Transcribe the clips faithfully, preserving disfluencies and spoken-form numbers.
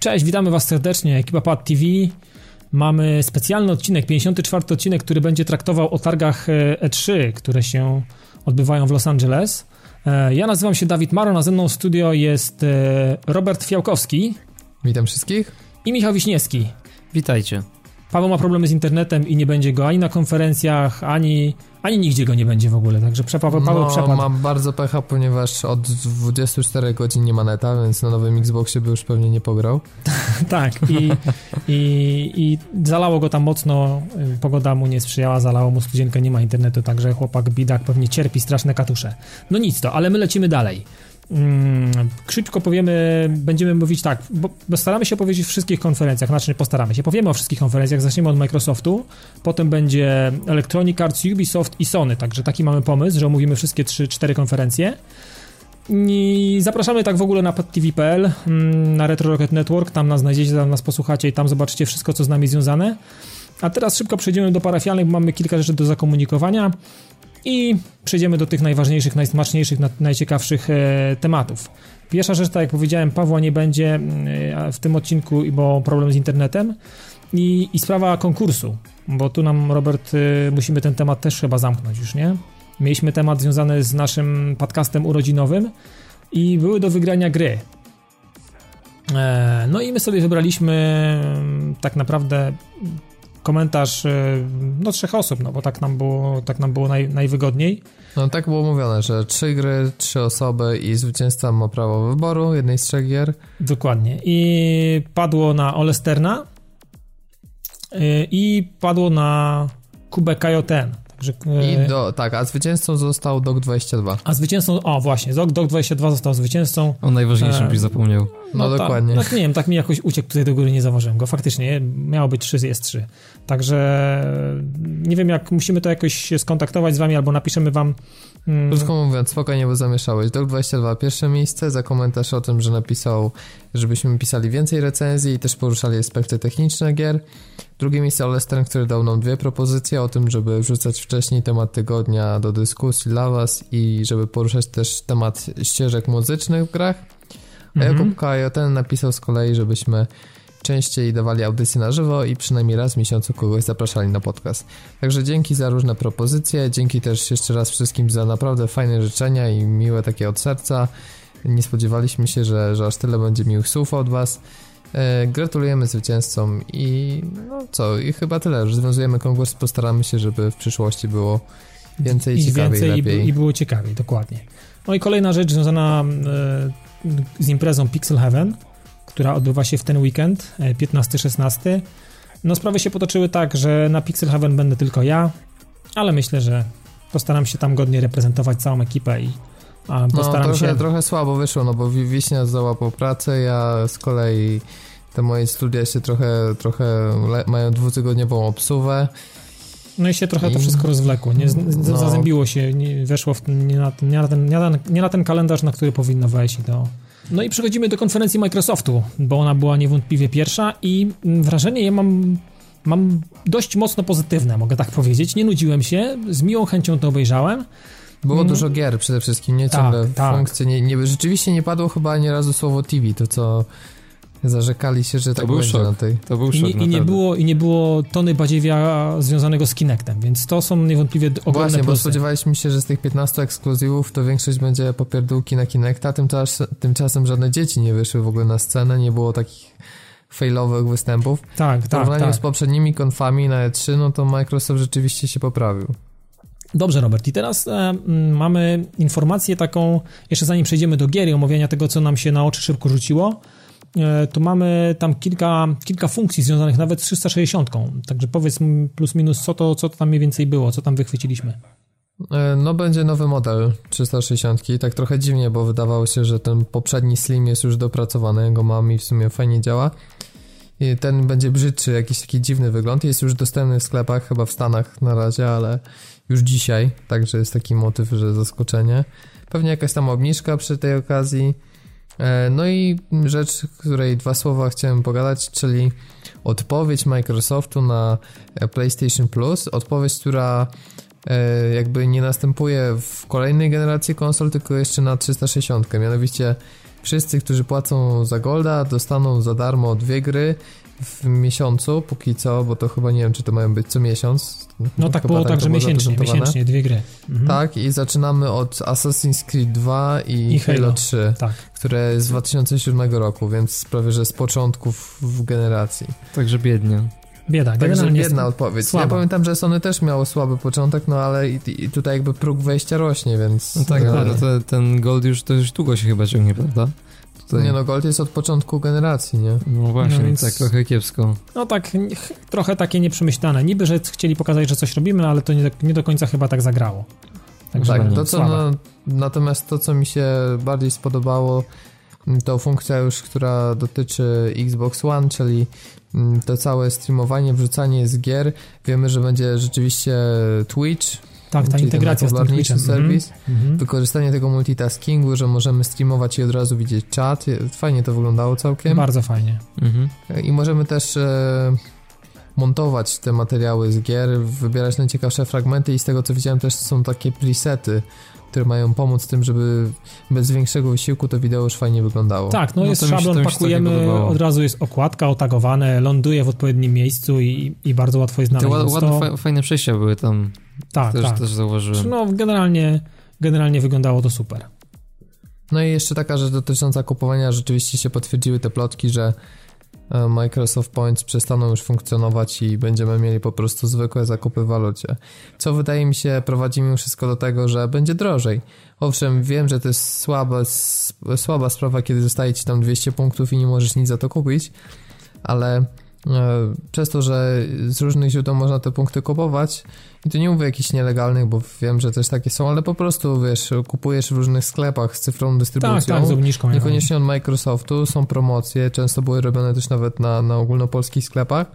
Cześć, witamy Was serdecznie, ekipa PAD T V. Mamy specjalny odcinek, pięćdziesiąty czwarty odcinek, który będzie traktował o targach E trzy, które się odbywają w Los Angeles. Ja nazywam się Dawid Maro, a ze mną w studio jest Robert Fiałkowski. Witam wszystkich. I Michał Wiśniewski. Witajcie. Paweł ma problemy z internetem i nie będzie go ani na konferencjach, ani, ani nigdzie go nie będzie w ogóle, także przepa- Paweł no, przepadł. Mam bardzo pecha, ponieważ od dwudziestu czterech godzin nie ma neta, więc na nowym Xboxie by już pewnie nie pograł. Tak, i, i, i zalało go tam mocno, pogoda mu nie sprzyjała, zalało mu studzienkę, nie ma internetu, także chłopak bidak pewnie cierpi straszne katusze. No nic to, ale my lecimy dalej. Hmm, szybko powiemy, będziemy mówić tak, bo staramy się powiedzieć o wszystkich konferencjach, znaczy postaramy się, powiemy o wszystkich konferencjach, zaczniemy od Microsoftu, potem będzie Electronic Arts, Ubisoft i Sony, także taki mamy pomysł, że omówimy wszystkie trzy cztery konferencje. I zapraszamy tak w ogóle na PodTVPL, na RetroRocket Network, tam nas znajdziecie, tam nas posłuchacie i tam zobaczycie wszystko, co z nami związane. A teraz szybko przejdziemy do parafialnych, bo mamy kilka rzeczy do zakomunikowania. I przejdziemy do tych najważniejszych, najsmaczniejszych, najciekawszych e, tematów. Pierwsza rzecz, tak jak powiedziałem, Pawła nie będzie e, w tym odcinku, bo problem z internetem. I, i sprawa konkursu, bo tu nam, Robert, e, musimy ten temat też chyba zamknąć już, nie? Mieliśmy temat związany z naszym podcastem urodzinowym i były do wygrania gry. E, no i my sobie wybraliśmy tak naprawdę... komentarz no trzech osób, no bo tak nam było, tak nam było naj, najwygodniej. No tak było mówione, że trzy gry, trzy osoby i zwycięzca ma prawo wyboru jednej z trzech gier. Dokładnie. I padło na Ole Sterna i padło na Kubę K J T N. Także, I do, tak, a zwycięzcą został D O C dwadzieścia dwa. A zwycięzcą, o właśnie, D O C dwadzieścia dwa został zwycięzcą. O najważniejszym e, byś zapomniał. No, no dokładnie. Tak, tak, nie wiem, tak mi jakoś uciekł tutaj do góry, nie zauważyłem go. Faktycznie, miało być trzy, jest trzy. Także nie wiem, jak musimy to jakoś się skontaktować z wami, albo napiszemy wam... Hmm. Krótko mówiąc, spokojnie, bo zamieszałeś. D O C dwadzieścia dwa pierwsze miejsce za komentarz o tym, że napisał, żebyśmy pisali więcej recenzji i też poruszali aspekty techniczne gier. Drugie miejsce Ole Stern, który dał nam dwie propozycje o tym, żeby wrzucać wcześniej temat tygodnia do dyskusji dla was i żeby poruszać też temat ścieżek muzycznych w grach. A mm-hmm. Jakub K J T N napisał z kolei, żebyśmy częściej dawali audycje na żywo i przynajmniej raz w miesiącu kogoś zapraszali na podcast. Także dzięki za różne propozycje, dzięki też jeszcze raz wszystkim za naprawdę fajne życzenia i miłe takie od serca. Nie spodziewaliśmy się, że, że aż tyle będzie miłych słów od was. Gratulujemy zwycięzcom i no co, i chyba tyle, że związujemy konkurs, postaramy się, żeby w przyszłości było więcej i ciekawiej, więcej lepiej. I, i było ciekawiej, dokładnie. No i kolejna rzecz związana e, z imprezą Pixel Heaven, która odbywa się w ten weekend, piętnasty szesnasty. No sprawy się potoczyły tak, że na Pixel Heaven będę tylko ja, ale myślę, że postaram się tam godnie reprezentować całą ekipę i A, no trochę, się... trochę słabo wyszło, no bo Wiśnia załapał pracę, ja z kolei te moje studia się trochę, trochę le... mają dwutygodniową obsuwę. No i się trochę I... to wszystko rozwlekło, nie? Z, no... zazębiło się, nie, weszło w, nie, na ten, nie, na ten, nie, na, nie na ten kalendarz, na który powinno wejść. Do... No i przechodzimy do konferencji Microsoftu, bo ona była niewątpliwie pierwsza i wrażenie ja mam, mam dość mocno pozytywne, mogę tak powiedzieć. Nie nudziłem się, z miłą chęcią to obejrzałem. Było mm. dużo gier przede wszystkim, nie? Ciągle tak, tak. funkcje, nie, nie, rzeczywiście nie padło chyba ani razu słowo T V, to co zarzekali się, że to tak był będzie szok. Na tej... To był szok. I, i, nie było, I nie było tony badziewia związanego z Kinectem, więc to są niewątpliwie ogromne Właśnie, plusy. Właśnie, bo spodziewaliśmy się, że z tych piętnastu ekskluzywów to większość będzie popierdółki na Kinecta, tymczas, tymczasem żadne dzieci nie wyszły w ogóle na scenę, nie było takich... failowych występów. Tak, w porównaniu tak, tak. z poprzednimi konfami na E trzy, no to Microsoft rzeczywiście się poprawił. Dobrze, Robert, i teraz e, mamy informację taką, jeszcze zanim przejdziemy do gier i omówienia tego, co nam się na oczy szybko rzuciło, e, to mamy tam kilka, kilka funkcji związanych nawet z trzysta sześćdziesiątką, także powiedz plus minus, co to, co to tam mniej więcej było, co tam wychwyciliśmy. No będzie nowy model trzysta sześćdziesiątki, tak trochę dziwnie, bo wydawało się, że ten poprzedni Slim jest już dopracowany, go mam i w sumie fajnie działa. I ten będzie brzydszy, jakiś taki dziwny wygląd, jest już dostępny w sklepach, chyba w Stanach na razie, ale już dzisiaj, także jest taki motyw, że zaskoczenie. Pewnie jakaś tam obniżka przy tej okazji, No i rzecz, której dwa słowa chciałem pogadać, czyli odpowiedź Microsoftu na PlayStation Plus, odpowiedź, która jakby nie następuje w kolejnej generacji konsol, tylko jeszcze na trzysta sześćdziesiąt, mianowicie wszyscy, którzy płacą za Golda, dostaną za darmo dwie gry w miesiącu, póki co, bo to chyba nie wiem, czy to mają być co miesiąc. No, no tak było, tak, tak że miesięcznie, miesięcznie dwie gry. Mhm. Tak, i zaczynamy od Assassin's Creed dwa i, I Halo. Halo trzy, tak, które jest z dwa tysiące siódmego roku, więc prawie że z początków w generacji. Także biednie. Bieda, Także biedna odpowiedź. Słaba. Ja pamiętam, że Sony też miało słaby początek, no ale i, i tutaj jakby próg wejścia rośnie, więc... No tak, ale te, ten Gold już, to już długo się chyba ciągnie, prawda? Tutaj... Nie no, Gold jest od początku generacji, nie? No właśnie, no więc... tak trochę kiepsko. No tak, trochę takie nieprzemyślane. Niby, że chcieli pokazać, że coś robimy, ale to nie, nie do końca chyba tak zagrało. Także tak, to co na, natomiast to, co mi się bardziej spodobało, to funkcja już, która dotyczy Xbox One, czyli to całe streamowanie, wrzucanie z gier. Wiemy, że będzie rzeczywiście Twitch. Tak, ta integracja z tym Twitchem. Serwis. Mm-hmm. Wykorzystanie tego multitaskingu, że możemy streamować i od razu widzieć czat. Fajnie to wyglądało całkiem. Bardzo fajnie. Mm-hmm. I możemy też e, montować te materiały z gier, wybierać najciekawsze fragmenty i z tego, co widziałem, też są takie presety, które mają pomóc tym, żeby bez większego wysiłku to wideo już fajnie wyglądało. Tak, no, no jest szablon, się, pakujemy, od razu jest okładka, otagowane, ląduje w odpowiednim miejscu i, i bardzo łatwo jest znaleźć. Te ładne, to... fa- fajne przejścia były tam. Tak, też, tak. Też zauważyłem. No generalnie, generalnie wyglądało to super. No i jeszcze taka rzecz dotycząca kupowania, rzeczywiście się potwierdziły te plotki, że Microsoft Points przestaną już funkcjonować i będziemy mieli po prostu zwykłe zakupy w walucie, co wydaje mi się prowadzi mimo wszystko do tego, że będzie drożej. Owszem, wiem, że to jest słaba, słaba sprawa, kiedy zostaje ci tam dwieście punktów i nie możesz nic za to kupić, ale przez to, że z różnych źródeł można te punkty kupować, i to nie mówię jakichś nielegalnych, bo wiem, że też takie są, ale po prostu, wiesz, kupujesz w różnych sklepach z cyfrową dystrybucją, tak, tak, z obniżką, niekoniecznie od Microsoftu, są promocje, często były robione też nawet na, na ogólnopolskich sklepach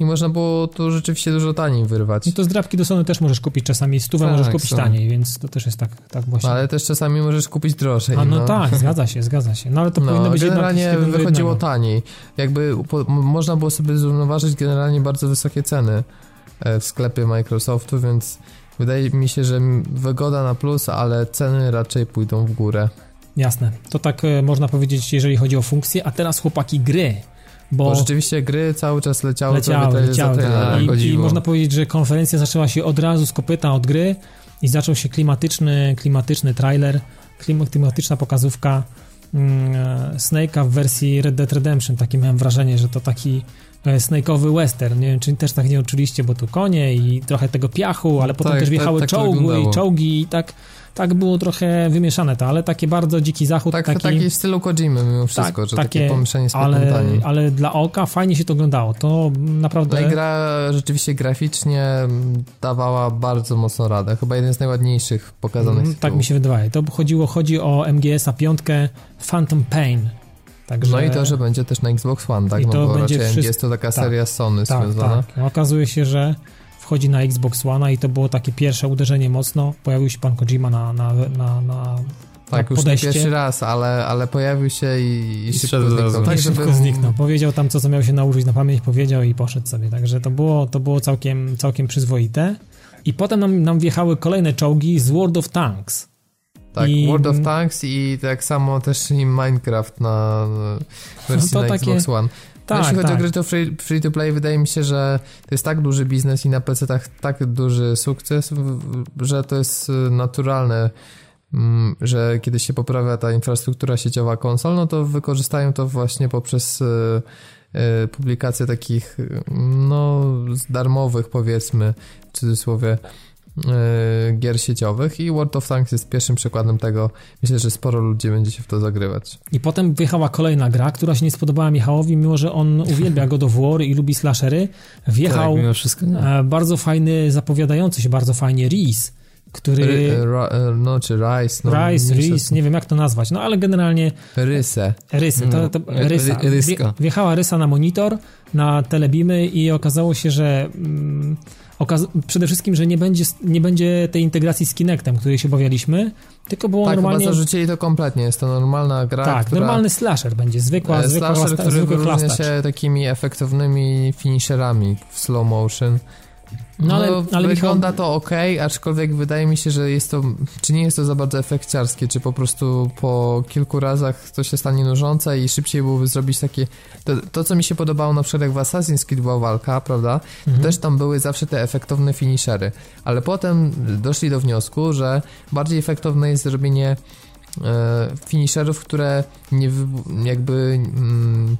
i można było tu rzeczywiście dużo taniej wyrwać. I to z drapki do Sony też możesz kupić czasami, stówę tak, możesz kupić są. taniej, więc to też jest tak, tak właśnie. Ale też czasami możesz kupić drożej. A no, no. tak, zgadza się, zgadza się. No ale to no, powinno być generalnie jednak generalnie wychodziło jednego. taniej. Jakby po, można było sobie zrównoważyć generalnie bardzo wysokie ceny w sklepie Microsoftu, więc wydaje mi się, że wygoda na plus, ale ceny raczej pójdą w górę. Jasne. To tak można powiedzieć, jeżeli chodzi o funkcje. A teraz chłopaki gry. Bo, bo rzeczywiście gry cały czas leciały, leciały, te, leciały te, tak. I, i można powiedzieć, że konferencja zaczęła się od razu z kopyta od gry i zaczął się klimatyczny klimatyczny trailer, klimatyczna pokazówka mm, Snake'a w wersji Red Dead Redemption. Takie miałem wrażenie, że to taki Snake'owy western, nie wiem, czy też tak nie odczuliście, bo tu konie i trochę tego piachu, ale potem tak, też wjechały tak, tak czołgi i czołgi i tak, tak było trochę wymieszane to, ale takie bardzo dziki zachód. Tak, taki, taki w stylu Kojimy mimo wszystko, tak, że takie, takie pomieszanie z ale, ale dla oka fajnie się to oglądało, to naprawdę... No i gra rzeczywiście graficznie dawała bardzo mocno radę, chyba jeden z najładniejszych pokazanych. Mm, tak mi się wydaje, to chodziło, chodzi o M G S-a piątkę Phantom Pain. Także... No i to, że będzie też na Xbox One, tak? I to no bo będzie raczej wszystko... jest to taka tak, seria Sony tak, związana. Tak. Okazuje się, że wchodzi na Xbox One i to było takie pierwsze uderzenie mocno. Pojawił się pan Kojima na, na, na, na tak, na podejście. Tak, już nie pierwszy raz, ale, ale pojawił się i, i szybko zniknął. Tak, szybko zniknął. Powiedział tam, co, co miał się nauczyć na pamięć, powiedział i poszedł sobie. Także to było, to było całkiem, całkiem przyzwoite. I potem nam, nam wjechały kolejne czołgi z World of Tanks. Tak, I... World of Tanks i tak samo też i Minecraft na wersji no na takie... Xbox One. Tak, jeśli chodzi tak. o gry to free, free to play, wydaje mi się, że to jest tak duży biznes i na pecetach tak duży sukces, że to jest naturalne, że kiedy się poprawia ta infrastruktura sieciowa konsol, no to wykorzystają to właśnie poprzez publikację takich no darmowych, powiedzmy w cudzysłowie, gier sieciowych i World of Tanks jest pierwszym przykładem tego. Myślę, że sporo ludzi będzie się w to zagrywać. I potem wjechała kolejna gra, która się nie spodobała Michałowi, mimo że on uwielbia God of War i lubi slashery. Wjechał tak, bardzo fajny, zapowiadający się bardzo fajnie Ryse, który... No, czy Ryse. No, Ryse, Ryse, nie wiem jak to nazwać, no ale generalnie... Ryse. Ryse, to, to Rysa. Wie, wjechała Rysa na monitor, na telebimy i okazało się, że... Mm, okaz- przede wszystkim, że nie będzie, nie będzie tej integracji z Kinectem, której się obawialiśmy, tylko było tak, normalnie... Tak, chyba zarzucili to kompletnie, jest to normalna gra, tak, która... normalny slasher będzie, zwykła, zwykła slasher, zwykła, który wyróżnia się takimi efektownymi finisherami w slow motion. No, ale, no, ale wygląda Michał... to okej, okay, aczkolwiek wydaje mi się, że jest to, czy nie jest to za bardzo efekciarskie, czy po prostu po kilku razach to się stanie nużące i szybciej byłoby zrobić takie, to, to co mi się podobało na przykład jak w Assassin's Creed była walka, prawda, mhm. też tam były zawsze te efektowne finishery, ale potem doszli do wniosku, że bardziej efektowne jest zrobienie e, finisherów, które nie jakby... Mm,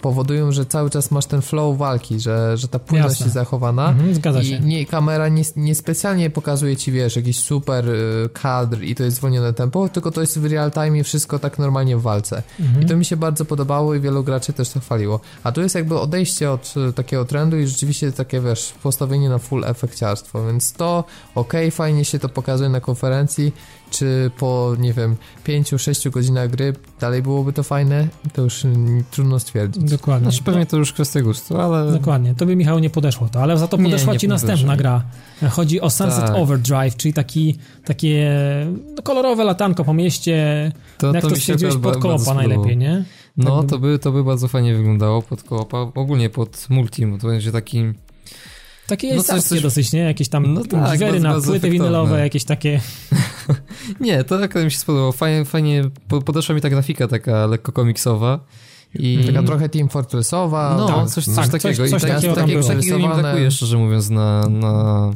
powodują, że cały czas masz ten flow walki, że, że ta płynność Jasne. Jest zachowana mhm, zgadza się. I nie, kamera nie, nie specjalnie pokazuje ci, wiesz, jakiś super kadr i to jest zwolnione tempo, tylko to jest w real time i wszystko tak normalnie w walce. Mhm. I to mi się bardzo podobało i wielu graczy też to chwaliło. A tu jest jakby odejście od takiego trendu i rzeczywiście takie, wiesz, postawienie na full efekciarstwo, więc to okej, okay, fajnie się to pokazuje na konferencji, czy po, nie wiem, pięciu sześciu godzinach gry dalej byłoby to fajne? To już trudno stwierdzić. Dokładnie. Znaczy pewnie to już kwestia gustu, ale... Dokładnie. Tobie, Michał, nie podeszło to, ale za to podeszła nie, nie ci podeszło. Następna gra. Chodzi o Sunset tak. Overdrive, czyli taki, takie kolorowe latanko po mieście, to, jak to, to stwierdziłeś, pod koopa najlepiej, nie? No, tak to, by, to by bardzo fajnie wyglądało pod koopa, ogólnie pod multi, to będzie taki... Takie jest no coś, coś... dosyć, nie? Jakieś tam no tak, giwery na płyty efektowne. Winylowe, jakieś takie... nie, to tak mi się spodobało. Fajnie, fajnie podeszła mi ta grafika taka lekko komiksowa. I... Taka trochę Team Fortressowa. No, tak, coś, coś tak, takiego. Coś, coś I takiego, takiego, takiego mi brakuje, szczerze mówiąc, na, na,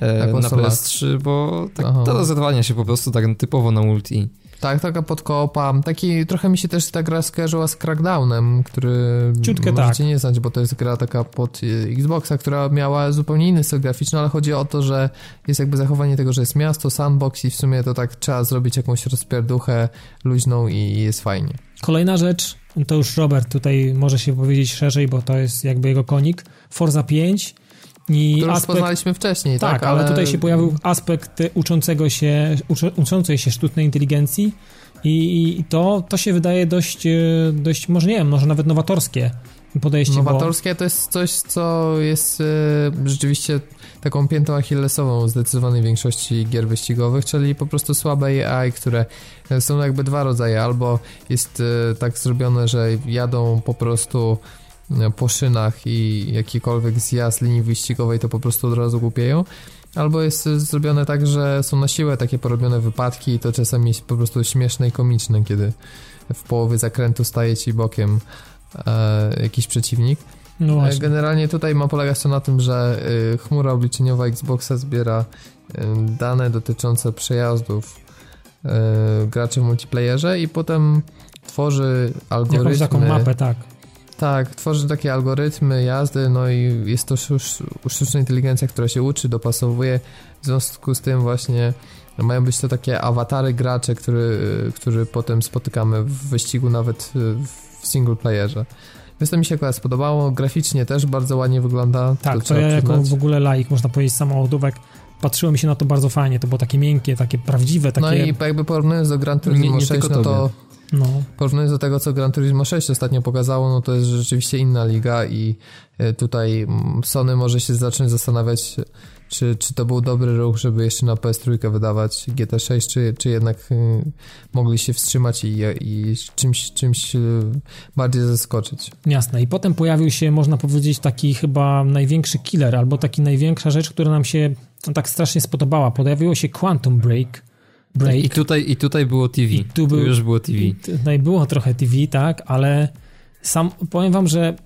e, na P S trzy, bo tak, to rozerwania się po prostu tak typowo na multi. Tak, taka pod koopa. Taki, trochę mi się też ta gra skojarzyła z Crackdownem, który Ciutkę możecie tak. nie znać, bo to jest gra taka pod Xboxa, która miała zupełnie inny styl graficzny, ale chodzi o to, że jest jakby zachowanie tego, że jest miasto, sandbox i w sumie to tak trzeba zrobić jakąś rozpierduchę luźną i jest fajnie. Kolejna rzecz, to już Robert tutaj może się powiedzieć szerzej, bo to jest jakby jego konik, Forza pięć. I aspekt, poznaliśmy wcześniej, tak? tak ale... ale tutaj się pojawił aspekt uczącego się, uczy, uczącej się sztucznej inteligencji i, i to, to się wydaje dość, dość, może nie wiem, może nawet nowatorskie podejście. Nowatorskie bo... to jest coś, co jest yy, rzeczywiście taką piętą achillesową zdecydowanej większości gier wyścigowych, czyli po prostu słabe A I, które są jakby dwa rodzaje, albo jest yy, tak zrobione, że jadą po prostu... po szynach i jakikolwiek zjazd linii wyścigowej to po prostu od razu głupieją, albo jest zrobione tak, że są na siłę takie porobione wypadki i to czasami jest po prostu śmieszne i komiczne, kiedy w połowie zakrętu staje ci bokiem e, jakiś przeciwnik. No właśnie. Generalnie tutaj ma polegać to na tym, że y, chmura obliczeniowa Xboxa zbiera y, dane dotyczące przejazdów y, graczy w multiplayerze i potem tworzy algorytmy. Jakąś taką mapę, tak. Tak, tworzy takie algorytmy jazdy, no i jest to sztuczna inteligencja, która się uczy, dopasowuje, w związku z tym właśnie mają być to takie awatary graczy, który, który potem spotykamy w wyścigu, nawet w single playerze. Więc to mi się akurat spodobało, graficznie też bardzo ładnie wygląda. Tak, to, to ja jako w ogóle laik, można powiedzieć, samochodówek, patrzyło mi się na to bardzo fajnie, to było takie miękkie, takie prawdziwe, takie... No i jakby porównując do Gran Turismo sześć, no to... No. Porównując do tego, co Gran Turismo sześć ostatnio pokazało, no to jest rzeczywiście inna liga i tutaj Sony może się zacząć zastanawiać, czy, czy to był dobry ruch, żeby jeszcze na P S trzy wydawać G T sześć, czy, czy jednak mogli się wstrzymać i, i czymś, czymś bardziej zaskoczyć. Jasne. I potem pojawił się, można powiedzieć, taki chyba największy killer, albo taki największa rzecz, która nam się tak strasznie spodobała. Pojawiło się Quantum Break. Break. I tutaj, i tutaj było T V. I tu był, tu już było T V. Tutaj było trochę T V, tak, ale sam powiem wam, że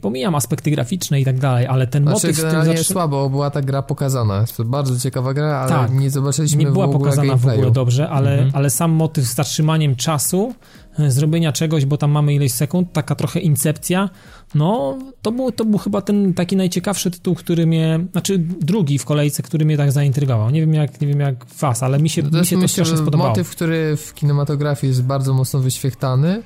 pomijam aspekty graficzne i tak dalej, ale ten znaczy, motyw... Znaczy generalnie zaczy... słabo była ta gra pokazana. To bardzo ciekawa gra, ale tak, nie zobaczyliśmy nie była w ogóle pokazana gameplayu. W ogóle dobrze, ale, mhm. ale sam motyw z zatrzymaniem czasu, zrobienia czegoś, bo tam mamy ileś sekund, taka trochę incepcja, no to był, to był chyba ten taki najciekawszy tytuł, który mnie, znaczy drugi w kolejce, który mnie tak zaintrygował. Nie wiem jak, nie wiem jak was, ale mi się to, mi się to myślę, strasznie spodobało. Motyw, który w kinematografii jest bardzo mocno wyświechtany,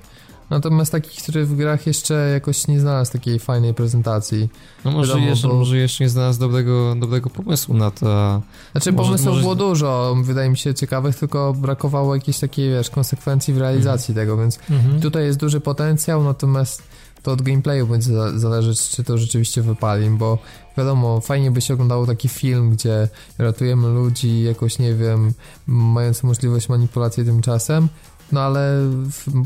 Natomiast takich, które w grach jeszcze jakoś nie znalazł takiej fajnej prezentacji. No może, wiadomo, jeszcze, bo... może jeszcze nie znalazł dobrego, dobrego pomysłu na to. Znaczy może, pomysłów może... było dużo, wydaje mi się ciekawych, tylko brakowało jakiejś takiej, wiesz, konsekwencji w realizacji mm. tego, więc mm-hmm. tutaj jest duży potencjał, natomiast to od gameplayu będzie zależeć, czy to rzeczywiście wypali, bo wiadomo, fajnie by się oglądało taki film, gdzie ratujemy ludzi jakoś, nie wiem, mając możliwość manipulacji tym czasem, no ale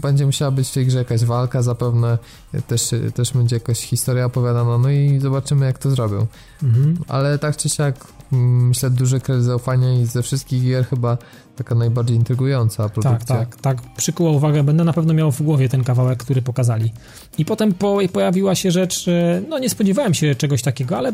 będzie musiała być w tej grze jakaś walka, zapewne też, też będzie jakaś historia opowiadana, no i zobaczymy, jak to zrobią. Mhm. Ale tak czy siak myślę, duży kredyt zaufania i ze wszystkich gier chyba taka najbardziej intrygująca produkcja. Tak, tak, tak. Przykuła uwagę. Będę na pewno miał w głowie ten kawałek, który pokazali. I potem po, pojawiła się rzecz, no nie spodziewałem się czegoś takiego, ale,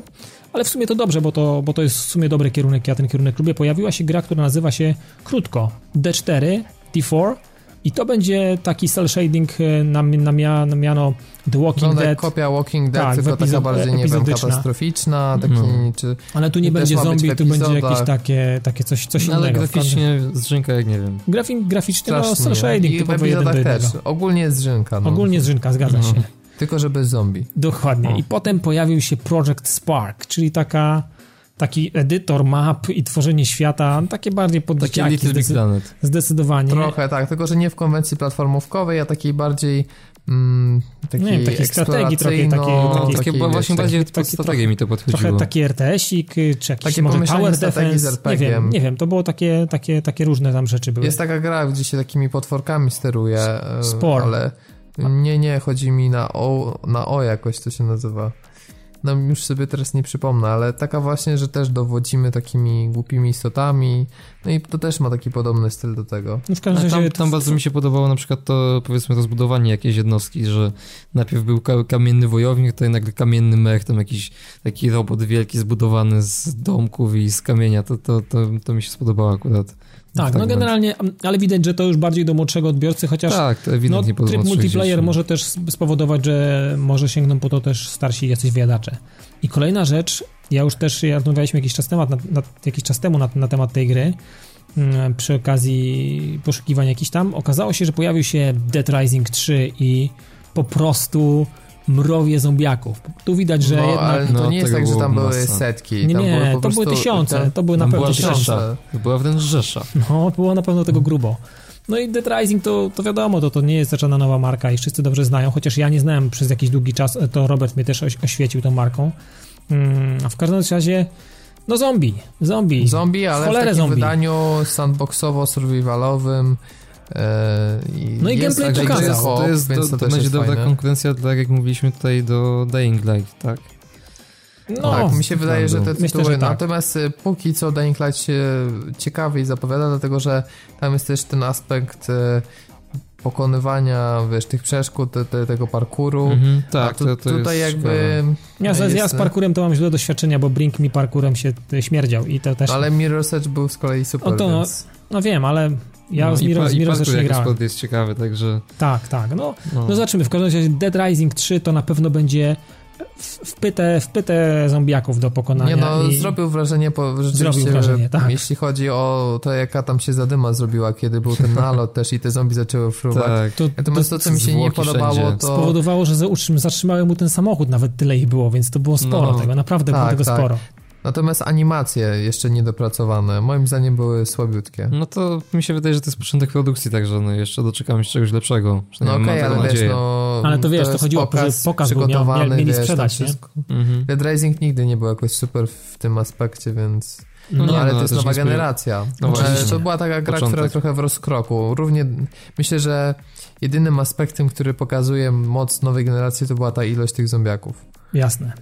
ale w sumie to dobrze, bo to, bo to jest w sumie dobry kierunek, ja ten kierunek lubię. Pojawiła się gra, która nazywa się krótko D cztery, T cztery i to będzie taki cel shading na, na, mia, na miano The Walking Wygląda Dead. Kopia Walking Dead, tak, tylko taka bardziej, nie wiem, katastroficzna. Taki, mm. czy, ale tu nie, nie będzie zombie, tu będzie jakieś takie, takie coś, coś no, ale innego. Ale graficznie zrzynka, jak nie wiem. Grafik, graficznie, no, cel shading typowo jeden do jednego. Ogólnie zrzynka. No. Ogólnie zrzynka, zgadza no. się. Tylko, że bez zombie. Dokładnie. No. I potem pojawił się Project Spark, czyli taka... taki edytor map i tworzenie świata, takie bardziej podwyciaki zdecyd- zdecydowanie. Trochę tak, tylko że nie w konwencji platformówkowej, a takiej bardziej mm, takiej, nie wiem, takiej eksploracyjno- strategii trochę, takie właśnie bardziej pod strategię mi to podchodziło. Trochę taki er te esik, czy jakiś takie może power defense, z er pe giem. Nie wiem, nie wiem, to było takie, takie, takie różne tam rzeczy były. Jest taka gra, gdzie się takimi potworkami steruje, Spore. ale nie, nie, chodzi mi na o, na o jakoś to się nazywa. No już sobie teraz nie przypomnę, ale taka właśnie, że też dowodzimy takimi głupimi istotami, no i to też ma taki podobny styl do tego. No w każdym razie tam, tam w... bardzo mi się podobało na przykład to, powiedzmy, to zbudowanie jakiejś jednostki, że najpierw był kamienny wojownik, to nagle kamienny mech, tam jakiś taki robot wielki zbudowany z domków i z kamienia, to, to, to, to mi się spodobało akurat. Tak, no generalnie, ale widać, że to już bardziej do młodszego odbiorcy, chociaż tak, to no, tryb multiplayer może też spowodować, że może sięgną po to też starsi jacyś wyjadacze. I kolejna rzecz, ja już też ja rozmawialiśmy jakiś czas, temat, na, na, jakiś czas temu na, na temat tej gry, hmm, przy okazji poszukiwań jakichś tam, okazało się, że pojawił się Dead Rising trzy i po prostu... mrowie zombiaków. Tu widać, że no, jednak... No, to nie jest tak, że tam były masa. setki. Nie, tam nie, było po to prostu, były tysiące. Tam, to były na pewno była tysiące. To była wręcz rzesza. No, było na pewno tego grubo. No i Dead Rising to, to wiadomo, to, to nie jest żadna nowa marka i wszyscy dobrze znają, chociaż ja nie znałem przez jakiś długi czas, to Robert mnie też oświecił tą marką. Hmm, a w każdym razie no zombie. Zombie, zombie ale Cholerę w takim zombie. wydaniu sandboxowo-survivalowym. No i gameplay tak, pokazał. Jest, to, jest, to, to, to będzie dobra fajne. konkurencja, tak jak mówiliśmy tutaj, do Dying Light, tak? No, tak, mi się wydaje, że te tytuły, Myślę, że tak. Natomiast póki co Dying Light się ciekawiej zapowiada, dlatego że tam jest też ten aspekt pokonywania, wiesz, tych przeszkód, te, te, tego parkouru. Mhm, tak, A tu, to, to tutaj jest jakby... Ja, jest... ja z parkourem to mam źle doświadczenia, bo Brink mi parkourem się śmierdział i to też... Ale Mirror's Edge był z kolei super, o to, więc... No wiem, ale... Ja no z Mirror's Edge nie grałem. Jest ciekawy, także... Tak, tak. No, no. no zobaczymy. W każdym razie Dead Rising trzy to na pewno będzie wpyte, wpyte zombiaków do pokonania. Nie no, i... zrobił wrażenie, po, rzeczywiście, zrobił wrażenie, tak. Jeśli chodzi o to, jaka tam się zadyma zrobiła, kiedy był ten nalot też i te zombie zaczęły fruwać. Tak. To, Natomiast to, co mi się nie podobało, wszędzie. to... Spowodowało, że zatrzymały mu ten samochód, nawet tyle ich było, więc to było sporo no. tego, naprawdę tak, było tego tak. sporo. Natomiast animacje jeszcze niedopracowane, moim zdaniem były słabiutkie. No to mi się wydaje, że to jest początek produkcji, także no jeszcze doczekamy się czegoś lepszego. No okej, okay, ale wiesz, no... Ale to wiesz, to, to chodziło o pokaz, pokaz przygotowany, miał, miał, mieli wiesz, sprzedać, nie? Mhm. Dead Rising nigdy nie był jakoś super w tym aspekcie, więc... No, no nie, ale no, to jest nowa generacja. No to była taka gra, Początek. która trochę w rozkroku. Równie myślę, że jedynym aspektem, który pokazuje moc nowej generacji, to była ta ilość tych zombiaków. Jasne.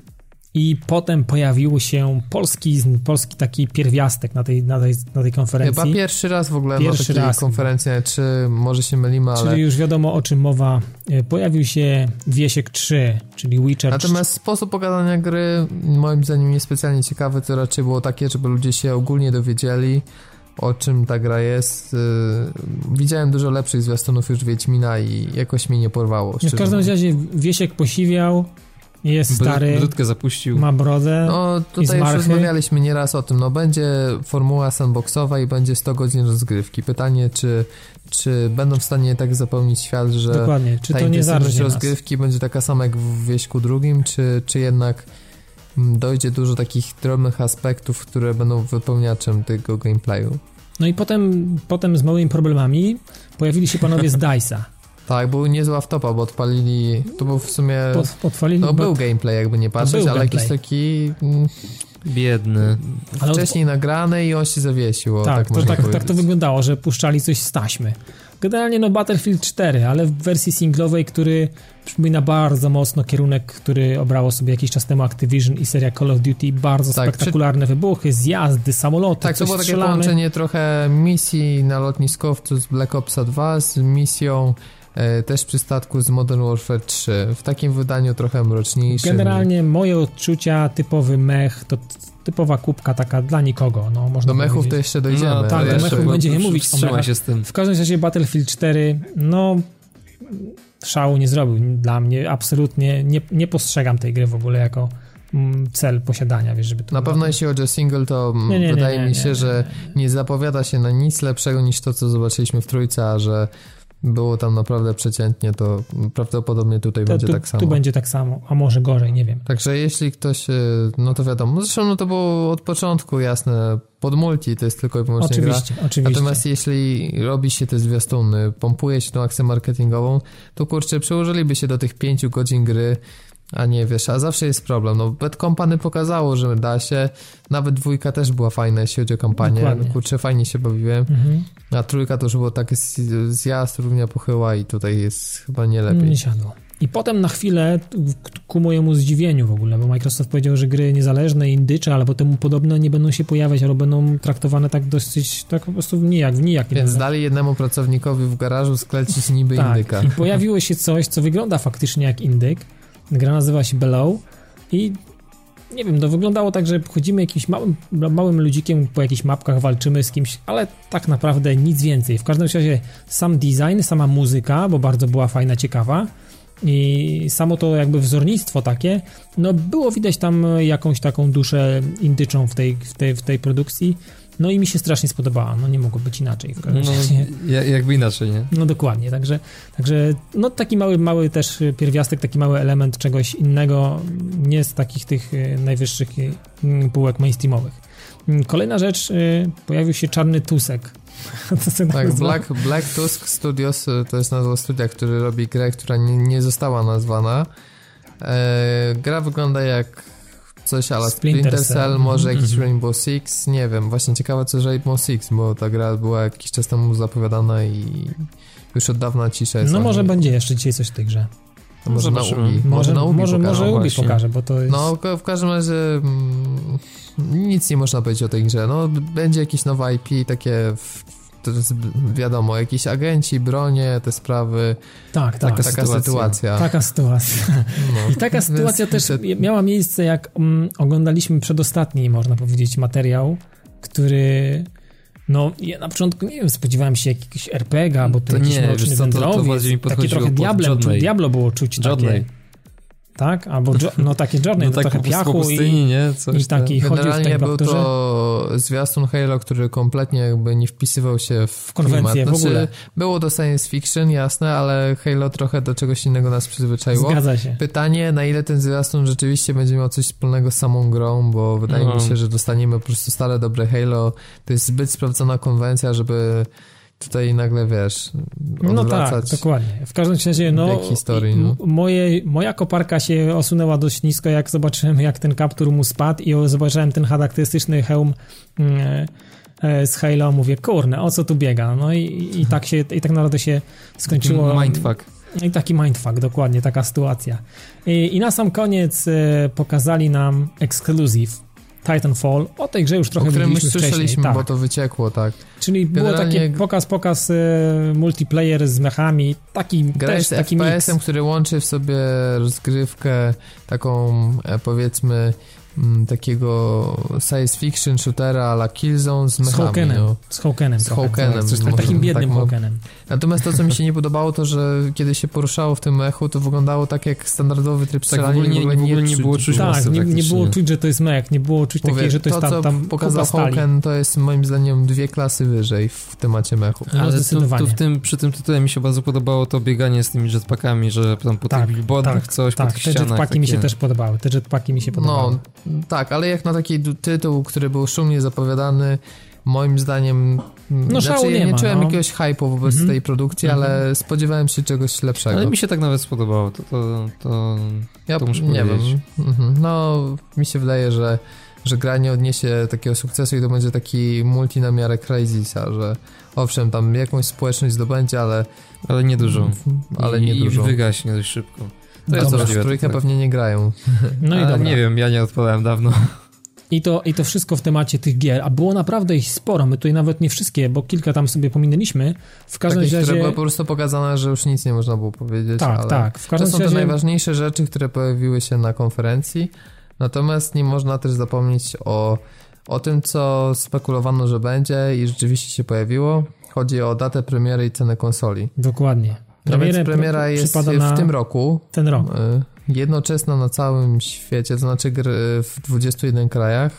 I potem pojawił się polski, polski taki pierwiastek na tej, na tej, na tej konferencji. Chyba pierwszy raz w ogóle na takiej raz. konferencji, czy może się mylimy, ale... Czyli już wiadomo, o czym mowa. Pojawił się Wiesiek trzy, czyli Witcher. Natomiast sposób pokazania gry moim zdaniem niespecjalnie ciekawy, to raczej było takie, żeby ludzie się ogólnie dowiedzieli, o czym ta gra jest. Widziałem dużo lepszych zwiastunów już Wiedźmina i jakoś mnie nie porwało. W każdym razie Wiesiek posiwiał, Jest stary, brudkę zapuścił. Ma brodę. No tutaj już rozmawialiśmy nieraz o tym, no będzie formuła sandboxowa i będzie sto godzin rozgrywki. Pytanie, czy, czy będą w stanie tak zapełnić świat, że dokładnie, czy ta to intensywność nie rozgrywki nas. Będzie taka sama jak w Wieśku Drugim, czy, czy jednak dojdzie dużo takich drobnych aspektów, które będą wypełniaczem tego gameplayu. No i potem, potem z małymi problemami pojawili się panowie z Dice'a. Tak, był niezła wtopa, bo odpalili, to był w sumie, Pod, to był gameplay jakby nie patrzeć, ale gameplay. Jakiś taki mm, biedny, ale wcześniej od... nagrany i on się zawiesił. Tak, tak, to, tak, tak to wyglądało, że puszczali coś z taśmy. Generalnie no Battlefield cztery, ale w wersji singlowej, który przypomina bardzo mocno kierunek, który obrało sobie jakiś czas temu Activision i seria Call of Duty. Bardzo tak, spektakularne przy... wybuchy, zjazdy, samoloty, tak, coś to było strzelamy. Takie połączenie trochę misji na lotniskowcu z Black Opsa dwa z misją też przy statku z Modern Warfare trzy, w takim wydaniu trochę mroczniejszym. Generalnie moje odczucia, typowy mech, to typowa kubka taka dla nikogo. No, można do mechów powiedzieć. To jeszcze dojdziemy. No, tak, do mechów będziemy, będziemy mówić o mechach. Się z tym. W każdym razie Battlefield cztery, no szału nie zrobił dla mnie, absolutnie nie, nie postrzegam tej gry w ogóle jako cel posiadania, wiesz, żeby to na było... pewno jeśli chodzi o single, to nie, nie, wydaje nie, nie, mi się, nie, nie, że nie zapowiada się na nic lepszego niż to, co zobaczyliśmy w trójce, a że było tam naprawdę przeciętnie, to prawdopodobnie tutaj to, będzie tu, tak samo. Tu będzie tak samo, a może gorzej, nie wiem. Także jeśli ktoś, no to wiadomo, zresztą no to było od początku jasne, pod multi to jest tylko i wyłącznie oczywiście, gra. Oczywiście. Natomiast jeśli robi się te zwiastuny, pompuje się tą akcję marketingową, to kurczę, przełożyliby się do tych pięciu godzin gry, a nie wiesz, a zawsze jest problem. No Bad Company pokazało, że da się, nawet dwójka też była fajna, jeśli chodzi o kampanię. Dokładnie. Kurczę, fajnie się bawiłem. Mhm. A trójka to już było takie zjazd, równia pochyła i tutaj jest chyba nie lepiej. Nie siadło. I potem na chwilę, ku mojemu zdziwieniu w ogóle, bo Microsoft powiedział, że gry niezależne, indycze albo temu podobne nie będą się pojawiać, albo będą traktowane tak dosyć, tak po prostu nijak, w nijak. Więc dali jednemu pracownikowi w garażu sklecić niby tak, indyka. I pojawiło się coś, co wygląda faktycznie jak indyk. Gra nazywa się Below i nie wiem, to wyglądało tak, że chodzimy jakimś małym, małym ludzikiem po jakichś mapkach, walczymy z kimś, ale tak naprawdę nic więcej. W każdym razie sam design, sama muzyka, bo bardzo była fajna, ciekawa i samo to jakby wzornictwo takie, no było widać tam jakąś taką duszę indyczą w tej, w tej, w tej produkcji. No i mi się strasznie spodobała, no nie mogło być inaczej. W każdym razie. No, jakby inaczej, nie? No dokładnie, także, także no taki mały, mały też pierwiastek, taki mały element czegoś innego, nie z takich tych najwyższych półek mainstreamowych. Kolejna rzecz, pojawił się Czarny Tusek. Tak, Black, Black Tusk Studios, to jest nazwa studia, który robi grę, która nie, nie została nazwana. E, gra wygląda jak coś, ale Splinter Cell, może mm-hmm. jakiś Rainbow Six, nie wiem, właśnie ciekawe co Rainbow Six, bo ta gra była jakiś czas temu zapowiadana i już od dawna cisza jest. No może niej. Będzie jeszcze dzisiaj coś w tej grze. No może na Ubi. Może na Ubi może, pokażę, może Ubi pokaże, bo to jest... No w każdym razie mm, nic nie można powiedzieć o tej grze, no będzie jakieś nowe I P, takie w, to jest wiadomo, jakieś agenci, bronie, te sprawy. Tak, tak. Taka, taka sytuacja. sytuacja. Taka sytuacja. No. I taka sytuacja też te... miała miejsce, jak mm, oglądaliśmy przedostatni, można powiedzieć, materiał, który... No, ja na początku, nie wiem, spodziewałem się jakiegoś er pe gie, bo tu jakiś mroczny wędrowiec, takie trochę Diablo, Diablo było czuć Journey. Takie... Tak? Albo jo- no takie Journey, no, no tak, trochę piachu pustyni, i, nie? Coś i taki chodził w temperaturze. Generalnie był to zwiastun Halo, który kompletnie jakby nie wpisywał się w konwencję w ogóle. Było do science fiction, jasne, ale Halo trochę do czegoś innego nas przyzwyczaiło. Zgadza się. Pytanie, na ile ten zwiastun rzeczywiście będzie miał coś wspólnego z samą grą, bo wydaje no. mi się, że dostaniemy po prostu stare, dobre Halo. To jest zbyt sprawdzona konwencja, żeby... Tutaj nagle, wiesz, odwracać. No tak, dokładnie. W każdym razie, no, historii, no. Moje, moja koparka się osunęła dość nisko, jak zobaczyłem, jak ten kaptur mu spadł i zobaczyłem ten charakterystyczny hełm yy, z Halo, mówię, kurne, o co tu biega? No i, i tak się, i tak naprawdę się skończyło... Mindfuck. I taki mindfuck, dokładnie, taka sytuacja. I, i na sam koniec yy, pokazali nam ekskluzyw Titanfall, o tej grze już trochę o którym mówiliśmy słyszeliśmy, wcześniej, tak. Bo to wyciekło, tak. Czyli generalnie... było taki pokaz, pokaz multiplayer z mechami, taki gra też, taki F P S-em, który łączy w sobie rozgrywkę taką, powiedzmy, m, takiego science fiction shootera a la Killzone z mechami. Z Hawkenem. No. Z Hawkenem. Z Hawkenem. Z tak, takim biednym tak Hawkenem. Natomiast to, co mi się nie podobało, to, że kiedy się poruszało w tym mechu, to wyglądało tak jak standardowy tryb strzelania. Tak, w ogóle nie, nie, nie, nie było czuć. Tak, nie, nie było czuć, że to jest mech. Nie było czuć takiej, że to jest tam, tam, tam pokazał Hawken, to jest moim zdaniem dwie klasy wyżej w temacie mechu. No, ale zdecydowanie. Tu, tu w tym, przy tym tytule mi się bardzo podobało to bieganie z tymi jetpackami, że tam po tak, tych billboardach tak, coś, tak, po tych ścianach. Te jetpacki takie... mi się też podobały. Te jetpacki mi się podobały. No, tak, ale jak na taki tytuł, który był szumnie zapowiadany, moim zdaniem... No, znaczy, szału nie ja nie ma, czułem no. jakiegoś hype'u wobec mm-hmm. tej produkcji, mm-hmm. ale spodziewałem się czegoś lepszego. Ale mi się tak nawet spodobało. To, to, to, ja to muszę nie powiedzieć. Wiem. Mm-hmm. No, mi się wydaje, że że gra nie odniesie takiego sukcesu i to będzie taki multi na miarę Crysisa, że owszem, tam jakąś społeczność zdobędzie, ale... Ale niedużą. Ale niedużą. I wygaśnie dość szybko. To jest coś, w trójkę pewnie nie grają. No i dobra. Nie wiem, ja nie odpalałem dawno. I to, I to wszystko w temacie tych gier, a było naprawdę ich sporo, my tutaj nawet nie wszystkie, bo kilka tam sobie pominęliśmy. W każdym Takie, razie... które były po prostu pokazane, że już nic nie można było powiedzieć. Tak, ale tak. W każdym to są razie... te najważniejsze rzeczy, które pojawiły się na konferencji. Natomiast nie można też zapomnieć o, o tym, co spekulowano, że będzie i rzeczywiście się pojawiło. Chodzi o datę premiery i cenę konsoli. Dokładnie. Premierę, premiera jest w tym roku. Ten rok. Jednoczesna na całym świecie, to znaczy w dwudziestu jeden krajach,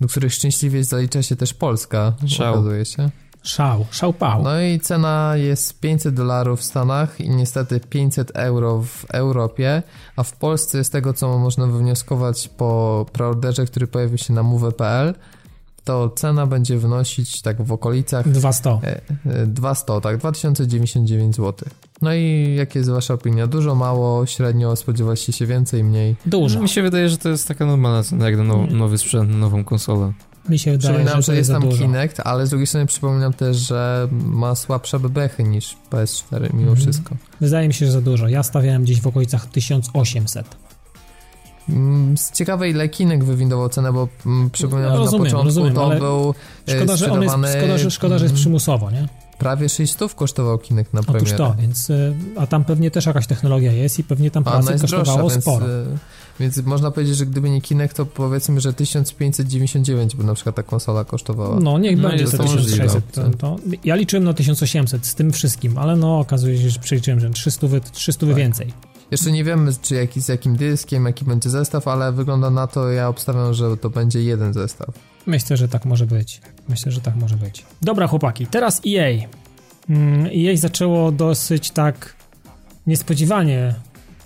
do których szczęśliwie zalicza się też Polska. Szał. Okazuje się. Szał, szał pał. No i cena jest pięćset dolarów w Stanach i niestety pięćset euro w Europie, a w Polsce z tego, co można wywnioskować po preorderze, który pojawił się na move kropka p l, to cena będzie wynosić tak w okolicach... dwieście. dwieście, tak, dwa tysiące dziewięćdziesiąt dziewięć złotych. No i jaka jest wasza opinia? Dużo, mało, średnio, spodziewacie się więcej, mniej? Dużo. Mi się wydaje, że to jest taka normalna cena, jak na now, nowy sprzęt, nową konsolę. Mi się wydaje, przypominam, że, że jest tam Kinect, ale z drugiej strony przypominam też, że ma słabsze bebechy niż P S cztery mimo mm. wszystko. Wydaje mi się, że za dużo. Ja stawiałem gdzieś w okolicach tysiąc osiemset. Z ciekawej, ile Kinect wywindował cenę, bo przypominam, no, rozumiem, że na początku rozumiem, to był szkoda, że on jest, szkoda, że, szkoda, że jest przymusowo, nie? Prawie sześćset kosztował Kinect na premierę. Otóż to, więc, a tam pewnie też jakaś technologia jest i pewnie tam pracy kosztowało więc, sporo. Więc można powiedzieć, że gdyby nie Kinect, to powiedzmy, że tysiąc pięćset dziewięćdziesiąt dziewięć by na przykład ta konsola kosztowała. No niech no, będzie to tysiąc sześćset. To, to, ja liczyłem na tysiąc osiemset z tym wszystkim, ale no okazuje się, że przeliczyłem, że trzysta, trzysta tak. więcej. Jeszcze nie wiemy, czy jaki, z jakim dyskiem, jaki będzie zestaw, ale wygląda na to, ja obstawiam, że to będzie jeden zestaw. Myślę, że tak może być. Myślę, że tak może być. Dobra, chłopaki, teraz E A. E A zaczęło dosyć tak niespodziewanie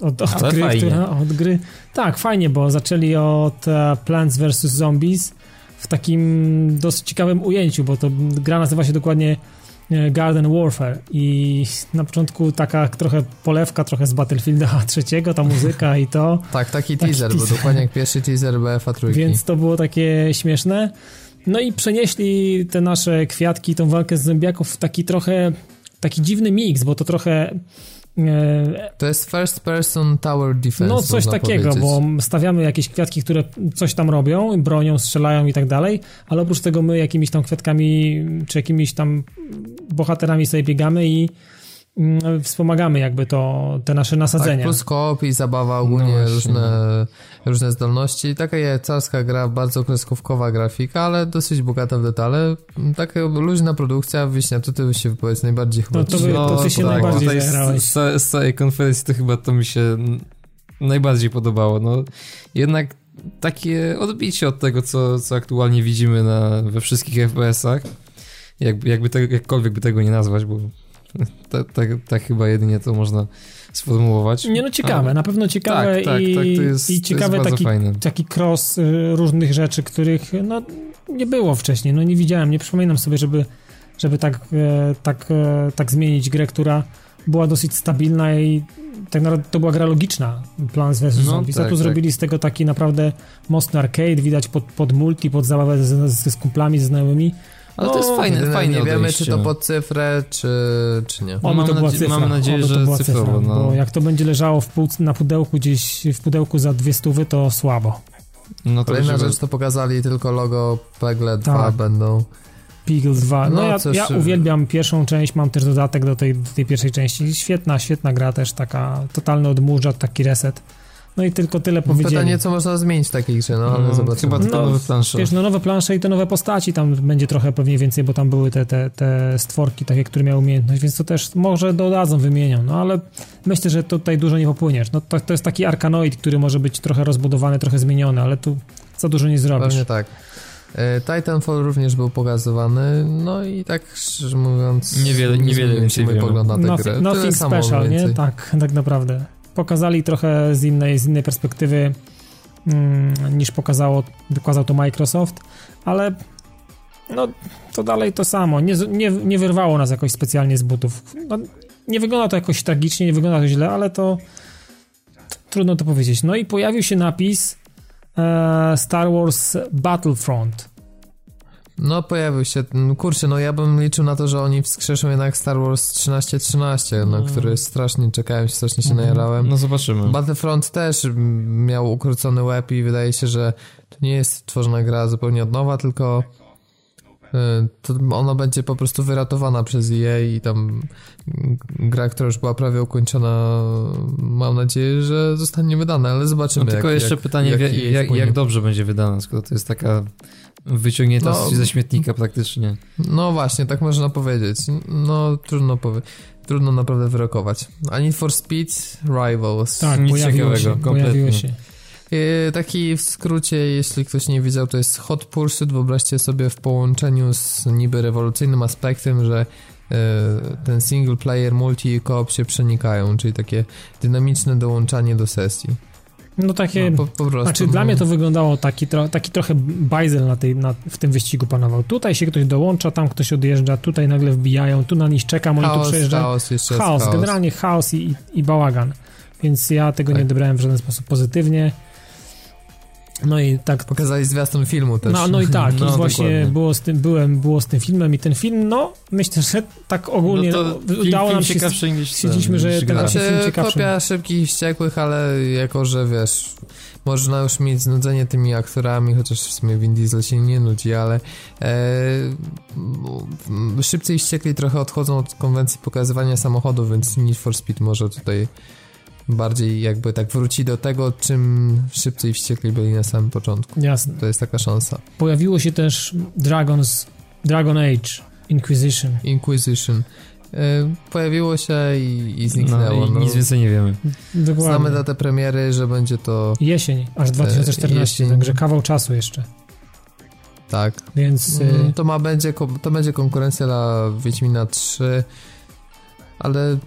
od, od, gry, która, od gry. Tak, fajnie, bo zaczęli od Plants versus. Zombies w takim dosyć ciekawym ujęciu, bo to gra nazywa się dokładnie Garden Warfare i na początku taka trochę polewka, trochę z Battlefielda trzeciego, ta muzyka i to. Tak, taki, taki teaser, teaser, bo dokładnie jak pierwszy teaser B F A trójki. Więc to było takie śmieszne. No i przenieśli te nasze kwiatki, tą walkę z zombiaków w taki trochę, taki dziwny miks, bo to trochę... To jest first person tower defense. No coś takiego, bo stawiamy jakieś kwiatki, które coś tam robią, bronią, strzelają i tak dalej, ale oprócz tego my jakimiś tam kwiatkami czy jakimiś tam bohaterami sobie biegamy i wspomagamy jakby to, te nasze nasadzenia. Tak, plus koop i zabawa ogólnie, no różne, różne zdolności. Taka carska gra, bardzo kreskówkowa grafika, ale dosyć bogata w detale. Taka luźna produkcja, Wiśnia, to ty się powiedz najbardziej chyba... No, to, by, to ty się no, tak, najbardziej zagrałeś. Z, z całej konferencji to chyba to mi się najbardziej podobało. No, jednak takie odbicie od tego, co, co aktualnie widzimy na, we wszystkich F P S-ach. Jakby, jakby te, jakkolwiek by tego nie nazwać, bo tak ta, ta chyba jedynie to można sformułować. Nie no, ciekawe, A, na pewno ciekawe tak, tak, i, tak, to jest, i ciekawe to jest taki, taki cross różnych rzeczy, których no, nie było wcześniej, no nie widziałem, nie przypominam sobie, żeby, żeby tak, tak, tak zmienić grę, która była dosyć stabilna i tak naprawdę to była gra logiczna, Plants versus. Zombies, a tu zrobili z tego taki naprawdę mocny arcade, widać pod, pod multi, pod zabawę ze, ze kumplami, ze znajomymi. Ale no, to jest fajne, fajne nie odejście. Wiemy, czy to pod cyfrę, czy, czy nie. O, mam, to nadzie- mam nadzieję, o, to że była cyfrowo. Cyfra, no. Bo jak to będzie leżało w pół, na pudełku gdzieś w pudełku za dwie stówy, to słabo. No to kolejna żeby... rzecz, to pokazali tylko logo Peggle dwa tak. będą. Peggle dwa. No, no ja, coś... ja uwielbiam pierwszą część, mam też dodatek do tej, do tej pierwszej części. Świetna, świetna gra też, taka totalny odmurzacz, taki reset. No i tylko tyle powiedzieli. Pytanie, co można zmienić w takiej grze, no ale no, zobaczymy. Chyba no, nowe plansze. Wiesz, no nowe plansze i te nowe postaci, tam będzie trochę pewnie więcej, bo tam były te, te, te stworki takie, które miały umiejętność, więc to też może dodadzą, wymienią, no ale myślę, że tutaj dużo nie popłyniesz. No to, to jest taki Arkanoid, który może być trochę rozbudowany, trochę zmieniony, ale tu za dużo nie zrobisz. Pewnie tak. Titanfall również był pokazywany, no i tak szczerze mówiąc niewiele, niewiele mi się pogląd na tę nothing, grę. Nothing special, nie? Tak, tak naprawdę. Pokazali trochę z innej, z innej perspektywy mm, niż pokazało, pokazał to Microsoft, ale no to dalej to samo. Nie, nie, nie wyrwało nas jakoś specjalnie z butów. No, nie wygląda to jakoś tragicznie, nie wygląda to źle, ale to trudno to powiedzieć. No i pojawił się napis Star Wars Battlefront. No pojawił się, kurczę, no ja bym liczył na to, że oni wskrzeszą jednak Star Wars trzynaście trzynaście, no, mm. który strasznie czekałem, strasznie się mm. najarałem. No zobaczymy. Battlefront też miał ukrócony łeb i wydaje się, że to nie jest tworzona gra zupełnie od nowa, tylko to ona będzie po prostu wyratowana przez E A i tam gra, która już była prawie ukończona, mam nadzieję, że zostanie wydana, ale zobaczymy. No, tylko jak, jeszcze jak, pytanie, jak, jak, jak, jak dobrze będzie wydana, skoro to jest taka wyciągnięta no, ze śmietnika praktycznie. No właśnie, tak można powiedzieć. No trudno powie- trudno naprawdę wyrokować. A Need for Speed Rivals. Tak, nic ciekawego, się, kompletnie. Się. Taki w skrócie, jeśli ktoś nie widział, to jest Hot Pursuit, wyobraźcie sobie w połączeniu z niby rewolucyjnym aspektem, że y, ten single player, multi i co-op się przenikają, czyli takie dynamiczne dołączanie do sesji. No takie, no, po, po prostu, znaczy no. Dla mnie to wyglądało taki, tro, taki trochę bajzel na tej, na, w tym wyścigu panował. Tutaj się ktoś dołącza, tam ktoś odjeżdża, tutaj nagle wbijają, tu na nich czekam, oni chaos, tu przejeżdżają. Chaos, jeszcze chaos, chaos, generalnie chaos i, i, i bałagan, więc ja tego tak. nie odebrałem w żaden sposób pozytywnie. No i tak. Pokazali zwiastun filmu też. No, no i tak, no, i właśnie było z, tym, byłem, było z tym filmem i ten film, no myślę, że tak ogólnie no film, udało film nam się, stwierdziliśmy, że ten znaczy, film ciekawszy. Kopia Szybkich i Wściekłych, ale jako, że wiesz, można już mieć znudzenie tymi aktorami, chociaż w sumie Vin Diesel się nie nudzi, ale e, Szybcy i Wściekli trochę odchodzą od konwencji pokazywania samochodów, więc Need for Speed może tutaj bardziej jakby tak wróci do tego, czym Szybcy i Wściekli byli na samym początku. Jasne. To jest taka szansa. Pojawiło się też Dragon's, Dragon Age Inquisition. Inquisition. Yy, pojawiło się i, i zniknęło. No, i no. Nic więcej nie wiemy. Dokładnie. Znamy datę premiery, że będzie to jesień, aż dwa tysiące czternaście, jesień. Także kawał czasu jeszcze. Tak. Więc yy... to ma będzie, to będzie konkurencja dla Wiedźmina trzy. Ale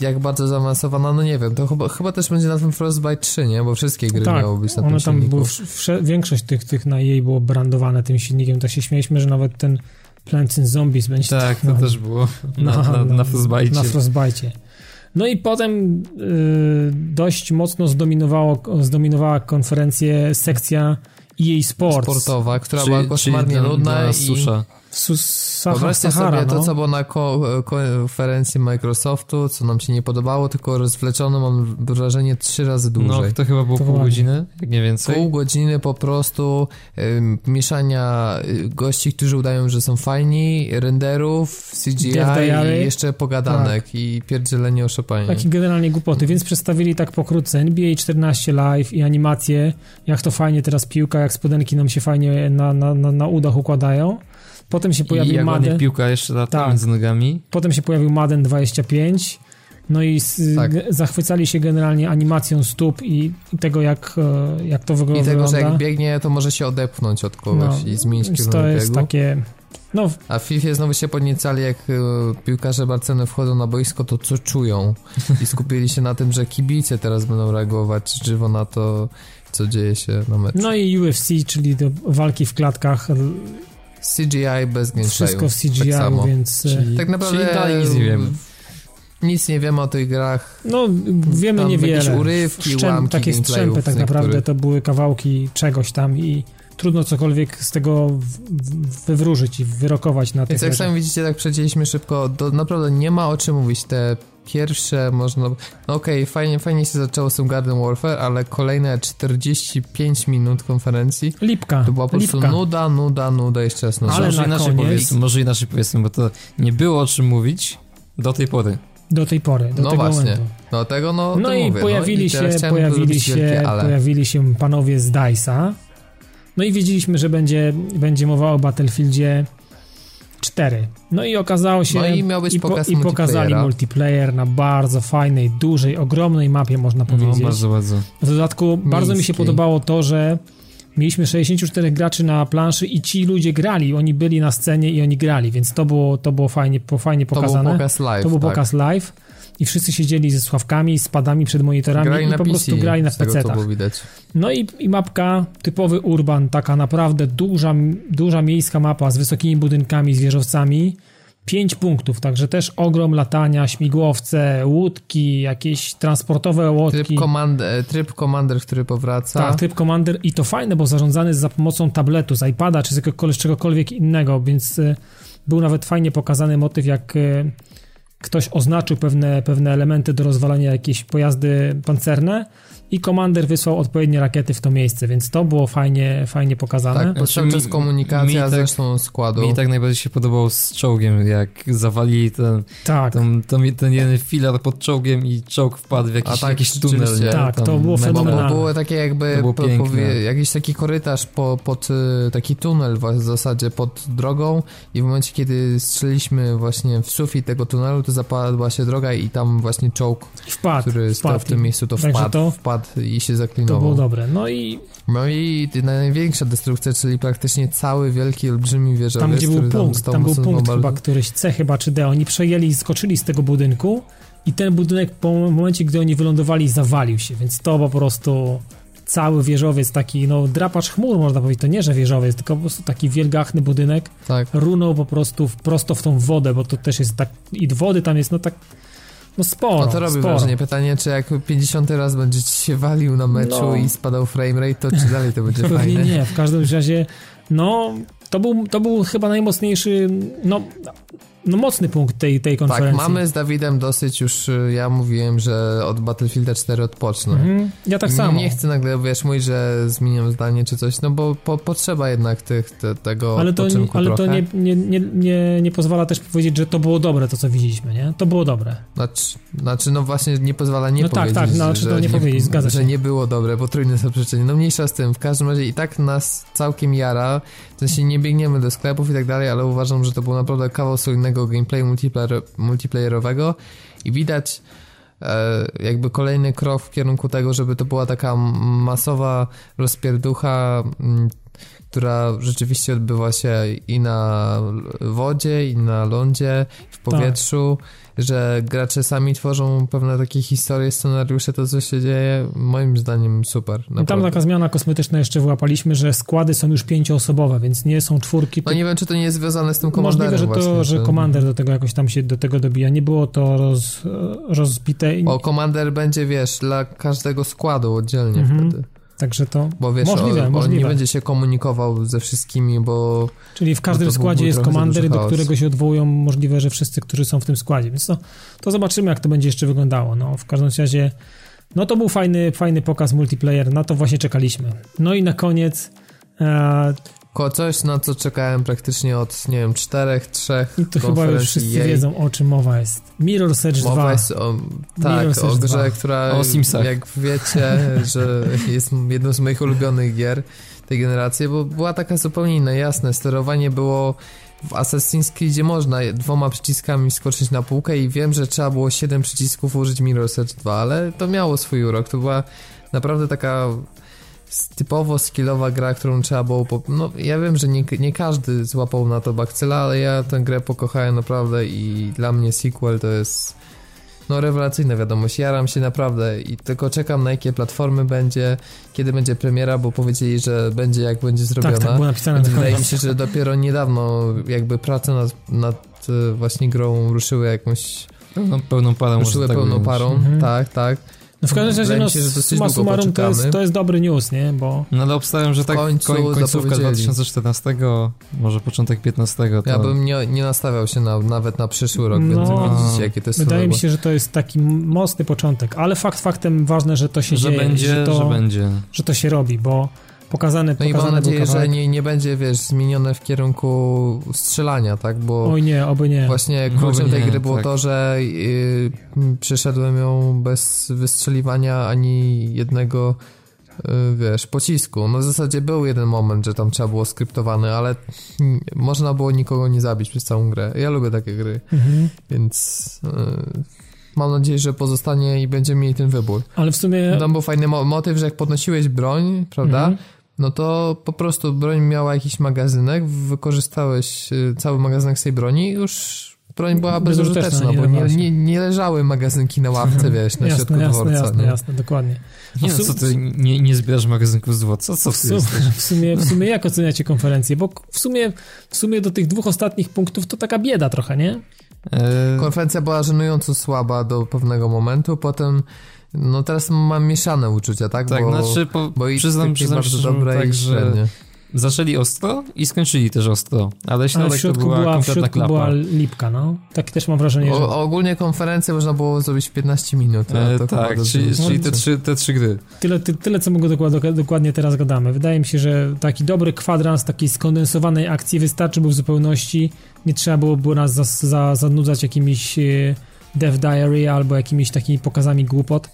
jak bardzo zaawansowana, no nie wiem, to chyba, chyba też będzie na tym Frostbite trzy, nie? Bo wszystkie gry tak, miały być na tym silniku. Tak, wsze- większość tych, tych na jej było brandowane tym silnikiem, tak się śmieliśmy, że nawet ten Plants and Zombies będzie... Tak, to na, też było na, na, na, na, na Frostbite. Na Frostbite. No i potem y, dość mocno zdominowało, zdominowała konferencję sekcja E A Sports. Sportowa, która czyli, była koszmarnie nudna i... Susza. Wyobraźcie sobie to, co było na ko- konferencji Microsoftu, co nam się nie podobało, tylko rozwleczono, mam wrażenie, trzy razy dłużej. No, to chyba było to pół godziny, nie więcej. Pół godziny po prostu y, mieszania gości, którzy udają, że są fajni, renderów, C G I i jeszcze pogadanek tak. i pierdzielenie o Chopinie. Takie generalnie głupoty, więc przedstawili tak pokrótce N B A czternaście live i animacje, jak to fajnie teraz piłka, jak spodenki nam się fajnie na, na, na, na udach układają. Potem się pojawił Madden. Piłka jeszcze lata tak. między nogami. Potem się pojawił Madden dwadzieścia pięć. No i z, tak. zachwycali się generalnie animacją stóp i, i tego jak, jak to wygląda. I tego, że jak biegnie, to może się odepchnąć od kogoś no, i zmienić kierunek biegu. To jest takie... No. A w FIFA znowu się podniecali, jak y, piłkarze Barcelony wchodzą na boisko, to co czują? I skupili się na tym, że kibice teraz będą reagować żywo na to, co dzieje się na meczu. No i U F C, czyli do walki w klatkach... C G I bez gameplayu. Wszystko w C G I, tak więc... Czyli, tak naprawdę czyli nic nie wiemy. Nic nie wiemy o tych grach. No, wiemy tam niewiele. Jakieś urywki, Szczęp, łamki takie strzępy tak niektórych. Naprawdę to były kawałki czegoś tam i trudno cokolwiek z tego wywróżyć i wyrokować na tych. Więc jak sami widzicie, tak przejdzieliśmy szybko. Do, naprawdę nie ma o czym mówić. Te pierwsze można... No okej, okay, fajnie, fajnie się zaczęło z tym Garden Warfare, ale kolejne czterdzieści pięć minut konferencji. Lipka. To była po prostu nuda, nuda, nuda, jeszcze raz. No, ale może inaczej powiedzmy, bo to nie było o czym mówić do tej pory. do tej pory, do no tego właśnie. momentu. No tego no No i mówię. pojawili no, się, pojawili się, wielkie, ale... pojawili się panowie z Dice'a. No i wiedzieliśmy, że będzie, będzie mowa o Battlefieldzie cztery. No i okazało się, no i, miał być i, pokaz po, i pokazali multiplayer na bardzo fajnej, dużej, ogromnej mapie, można powiedzieć. No, bardzo, bardzo. W dodatku Miejski. bardzo mi się podobało to, że mieliśmy sześćdziesięciu czterech graczy na planszy i ci ludzie grali, oni byli na scenie i oni grali, więc to było, to było fajnie, po, fajnie pokazane. To był pokaz live. To był tak. pokaz live i wszyscy siedzieli ze sławkami, z padami przed monitorami grali i po P C, prostu grali na pecetach. No i, i mapka, typowy urban, taka naprawdę duża, duża miejska mapa z wysokimi budynkami, z wieżowcami. Pięć punktów, także też ogrom latania, śmigłowce, łódki, jakieś transportowe łódki. Tryb Commander, tryb commander który powraca. Tak, tryb Commander i to fajne, bo zarządzany jest za pomocą tabletu, z iPada czy z jakiegokolwiek, czegokolwiek innego, więc był nawet fajnie pokazany motyw, jak ktoś oznaczył pewne, pewne elementy do rozwalania, jakieś pojazdy pancerne i Commander wysłał odpowiednie rakiety w to miejsce, więc to było fajnie, fajnie pokazane. Tak, po czym jest komunikacja zresztą składu. Mi tak najbardziej się podobało z czołgiem, jak zawalili ten, tak. ten, ten, ten jeden filar pod czołgiem i czołg wpadł w jakiś, tak, jakiś tunel. Nie? Tak, tam, to było fenomenalne. Bo, bo było takie jakby było po, po, jakiś taki korytarz po, pod taki tunel w zasadzie pod drogą i w momencie, kiedy strzeliliśmy właśnie w sufit tego tunelu, to zapadła się droga i tam właśnie czołg, wpadł, który stał wpadł. w tym miejscu, to wpadł. To... wpadł i się zaklinował. To było dobre. No i... No i największa destrukcja, czyli praktycznie cały wielki, olbrzymi wieżowiec. Tam, gdzie był punkt, tam był punkt chyba któryś, C chyba, czy D. Oni przejęli i skoczyli z tego budynku i ten budynek po momencie, gdy oni wylądowali, zawalił się, więc to po prostu cały wieżowiec, taki no drapacz chmur, można powiedzieć, to nie, że wieżowiec, tylko po prostu taki wielgachny budynek tak. runął po prostu w, prosto w tą wodę, bo to też jest tak... I wody tam jest, no tak... No sporo, no to robi sporo. Wrażenie. Pytanie, czy jak pięćdziesiąty raz będzie ci się walił na meczu no. i spadał framerate, to czy dalej to będzie fajne? Pewnie nie, w każdym razie no, to był, to był chyba najmocniejszy, no, no mocny punkt tej, tej konferencji. Tak, mamy z Dawidem dosyć już, ja mówiłem, że od Battlefielda cztery odpocznę. Mhm. Ja tak samo. Nie chcę nagle, wiesz, mówić, że zmieniam zdanie czy coś, no bo po, potrzeba jednak tych, te, tego ale to, odpoczynku ale trochę. Ale to nie, nie, nie, nie, nie pozwala też powiedzieć, że to było dobre, to co widzieliśmy, nie? To było dobre. Znaczy, znaczy no właśnie nie pozwala nie no powiedzieć, tak, tak, no, znaczy to nie że, powiedzieć, nie, zgadza się. Że nie było dobre, bo trójne zaprzeczenie. No mniejsza z tym, w każdym razie i tak nas całkiem jara, w sensie nie biegniemy do sklepów i tak dalej, ale uważam, że to był naprawdę kawał solidnego gameplayu multiplayer, multiplayerowego i widać e, jakby kolejny krok w kierunku tego, żeby to była taka masowa rozpierducha, m, która rzeczywiście odbywa się i na wodzie, i na lądzie, w powietrzu, tak. że gracze sami tworzą pewne takie historie, scenariusze, to co się dzieje, moim zdaniem super. No tam taka zmiana kosmetyczna jeszcze wyłapaliśmy, że składy są już pięcioosobowe, więc nie są czwórki. No nie wiem, czy to nie jest związane z tym Commanderem. Możliwe, że to, właśnie, że ten... Commander do tego jakoś tam się do tego dobija. Nie było to roz, rozbite. O, Commander będzie, wiesz, dla każdego składu oddzielnie mhm. wtedy. Także to bo wiesz, możliwe, on, możliwe. On nie będzie się komunikował ze wszystkimi, bo... Czyli w każdym składzie jest Commander, do którego się odwołują możliwe, że wszyscy, którzy są w tym składzie. Więc to, to zobaczymy, jak to będzie jeszcze wyglądało. No, w każdym razie, no to był fajny, fajny pokaz multiplayer, na to właśnie czekaliśmy. No i na koniec... E... Coś, na co czekałem praktycznie od, nie wiem, czterech, trzech I to chyba już wszyscy jej. wiedzą, o czym mowa jest. Mirror's Edge dwa. Mowa jest o, tak, o grze, dwa. Która, o Simsach. Jak wiecie, że jest jedną z moich ulubionych gier tej generacji, bo była taka zupełnie inna, jasne, sterowanie było w Assassin's Creedzie można dwoma przyciskami skoczyć na półkę i wiem, że trzeba było siedem przycisków użyć Mirror's Edge dwa, ale to miało swój urok, to była naprawdę taka... typowo skillowa gra, którą trzeba było... Po... No, ja wiem, że nie, nie każdy złapał na to bakcyla, ale ja tę grę pokochałem naprawdę i dla mnie sequel to jest no rewelacyjna wiadomość. Jaram się naprawdę i tylko czekam na jakie platformy będzie, kiedy będzie premiera, bo powiedzieli, że będzie jak będzie zrobiona. Tak, tak było napisane. Wydaje mi się, że dopiero niedawno jakby prace nad, nad właśnie grą ruszyły jakąś... No, pełną parą. Ruszyły tak pełną parą, mhm. tak, tak. No w każdym razie, no, suma summarum to jest, to jest dobry news, nie? Bo... No ale obstawiam, że tak końcu, koń, końcówka dwa tysiące czternastego, może początek piętnastego. To... Ja bym nie, nie nastawiał się na, nawet na przyszły rok, no, więc widzicie, jakie to jest. Wydaje słowa. mi się, że to jest taki mocny początek, ale fakt faktem ważne, że to się że dzieje, będzie, że, to, że, będzie. że to się robi, bo pokazane, no pokazane. No i mam nadzieję, że nie, nie będzie, wiesz, zmienione w kierunku strzelania, tak, bo... Oj nie, oby nie. Właśnie kluczem tej gry było tak. to, że yy, przeszedłem ją bez wystrzeliwania ani jednego, yy, wiesz, pocisku. No w zasadzie był jeden moment, że tam trzeba było skryptowany, ale nie, można było nikogo nie zabić przez całą grę. Ja lubię takie gry, mhm. więc... Yy, mam nadzieję, że pozostanie i będziemy mieli ten wybór. Ale w sumie... No, bo fajny mo- motyw, że jak podnosiłeś broń, prawda, mm-hmm. no to po prostu broń miała jakiś magazynek, wykorzystałeś cały magazynek z tej broni i już broń była bezużyteczna, bo nie, nie, nie leżały magazynki na ławce, wiesz, na jasne, środku jasne, dworca. Jasne, no. jasne, dokładnie. Nie no, sum... co ty, nie, nie zbierasz magazynków z dworca? Co w sumie, w sumie, w sumie jak oceniacie konferencję? Bo w sumie, w sumie do tych dwóch ostatnich punktów to taka bieda trochę, nie? Konferencja była żenująco słaba do pewnego momentu, potem no teraz mam mieszane uczucia, tak? Tak, bo, znaczy po, bo i przyznam, przyznam bardzo szczerze, dobre tak, i że zaczęli ostro i skończyli też ostro, ale środek ale w środku to była, była kompletna klapa. Była lipka, no. Tak też mam wrażenie, że... O, ogólnie konferencję można było zrobić w piętnaście minut. E, to tak, czyli, czyli te, trzy, te trzy gry. Tyle, ty, tyle co mogę dokładnie, dokładnie teraz gadamy. Wydaje mi się, że taki dobry kwadrans takiej skondensowanej akcji wystarczy, był w zupełności. Nie trzeba było, było nas za, za, zanudzać jakimiś Death Diary albo jakimiś takimi pokazami głupot.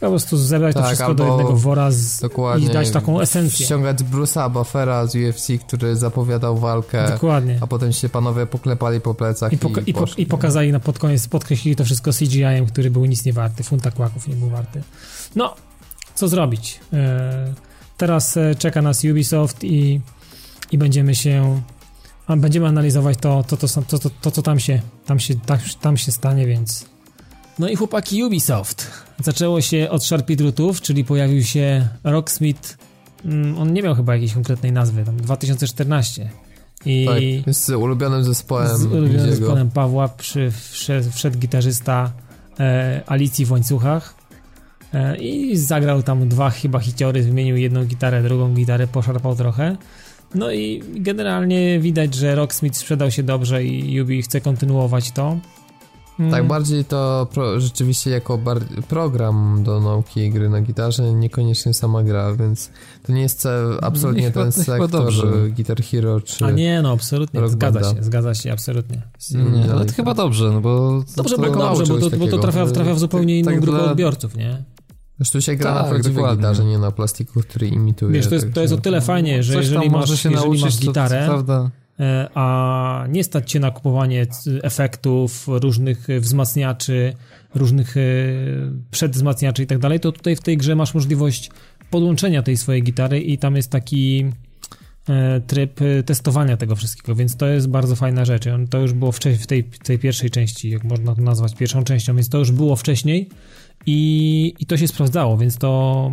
Po prostu zebrać tak, to wszystko do jednego wora z, i dać taką esencję. Ściągać Bruce'a Buffera z U F C, który zapowiadał walkę, dokładnie. A potem się panowie poklepali po plecach i, poka- i, poszli, i pokazali na pod koniec, podkreślili to wszystko C G I-em, który był nic nie warty, funta kłaków nie był warty. No, co zrobić? E, teraz czeka nas Ubisoft i, i będziemy się będziemy analizować to, to, to, to, to, to co tam się, tam się, tam, tam się stanie, więc... No i chłopaki Ubisoft. Zaczęło się od Sharpie-drutów, czyli pojawił się Rocksmith. On nie miał chyba jakiejś konkretnej nazwy, tam dwa tysiące czternaście. I tak, jest ulubionym zespołem. Z ulubionym zespołem Pawła przy, wszedł, wszedł gitarzysta e, Alicji w łańcuchach e, i zagrał tam dwa chyba hiciory, wymienił jedną gitarę, drugą gitarę, poszarpał trochę. No i generalnie widać, że Rocksmith sprzedał się dobrze i Ubi chce kontynuować to. Mm. Tak, bardziej to pro, rzeczywiście jako bar, program do nauki gry na gitarze, niekoniecznie sama gra, więc to nie jest absolutnie ten sektor Guitar Hero czy... A nie, no absolutnie, zgadza banda. się, zgadza się, absolutnie. Mm, nie, ale to tak. chyba dobrze, no bo... Dobrze, to, to, dobrze bo, to, bo to trafia, trafia w zupełnie inną tak grupę dla... odbiorców, nie? Zresztą się gra tak, na prawdziwej gitarze, nie na plastiku, który imituje... Wiesz, to jest, tak, to jest o tyle fajnie, że jeżeli masz, się jeżeli nauczyć, masz gitarę... To, to prawda. A nie stać cię na kupowanie efektów, różnych wzmacniaczy, różnych przedwzmacniaczy i tak dalej, to tutaj w tej grze masz możliwość podłączenia tej swojej gitary i tam jest taki tryb testowania tego wszystkiego, więc to jest bardzo fajna rzecz. To już było w tej, tej pierwszej części, jak można to nazwać pierwszą częścią, więc to już było wcześniej i, i to się sprawdzało, więc to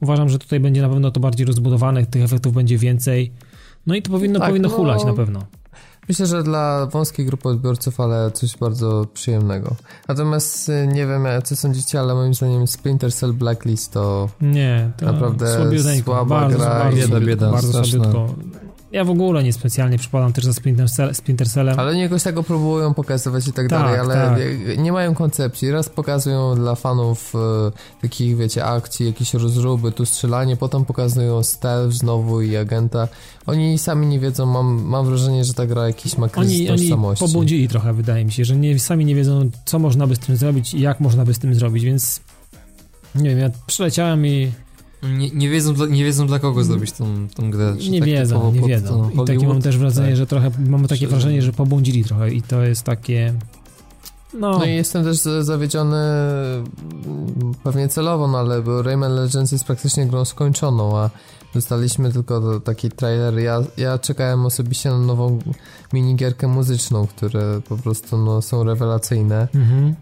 uważam, że tutaj będzie na pewno to bardziej rozbudowane, tych efektów będzie więcej. No i to powinno, tak, powinno hulać no, na pewno. Myślę, że dla wąskiej grupy odbiorców, ale coś bardzo przyjemnego. Natomiast nie wiem, co sądzicie, ale moim zdaniem Splinter Cell Blacklist to, nie, to naprawdę słaba bardzo, gra. Bardzo, bieda, bieda, bardzo słabiutko. Ja w ogóle niespecjalnie przypadam też za Splinter, Cell, Splinter Cellem. Ale oni jakoś tego próbują pokazywać i tak, tak dalej, ale tak. nie mają koncepcji. Raz pokazują dla fanów e, takich, wiecie, akcji, jakieś rozruby, tu strzelanie, potem pokazują stealth znowu i agenta. Oni sami nie wiedzą, mam, mam wrażenie, że ta gra jakiś ma kryzys tożsamości. Oni pobudzili trochę, wydaje mi się, że nie, sami nie wiedzą, co można by z tym zrobić i jak można by z tym zrobić, więc nie wiem, ja przyleciałem i... Nie, nie, wiedzą dla, nie wiedzą dla kogo zrobić tą, tą grę. Czy nie tak wiedzą, typowo, nie pod, wiedzą. No, I takie mam też wrażenie, tak. że trochę, mam takie Czy... wrażenie, że pobłądzili trochę i to jest takie... No. no i jestem też zawiedziony pewnie celowo, no ale bo Rayman Legends jest praktycznie grą skończoną, a dostaliśmy tylko taki trailer. Ja, ja czekałem osobiście na nową minigierkę muzyczną, które po prostu no, są rewelacyjne. Mhm.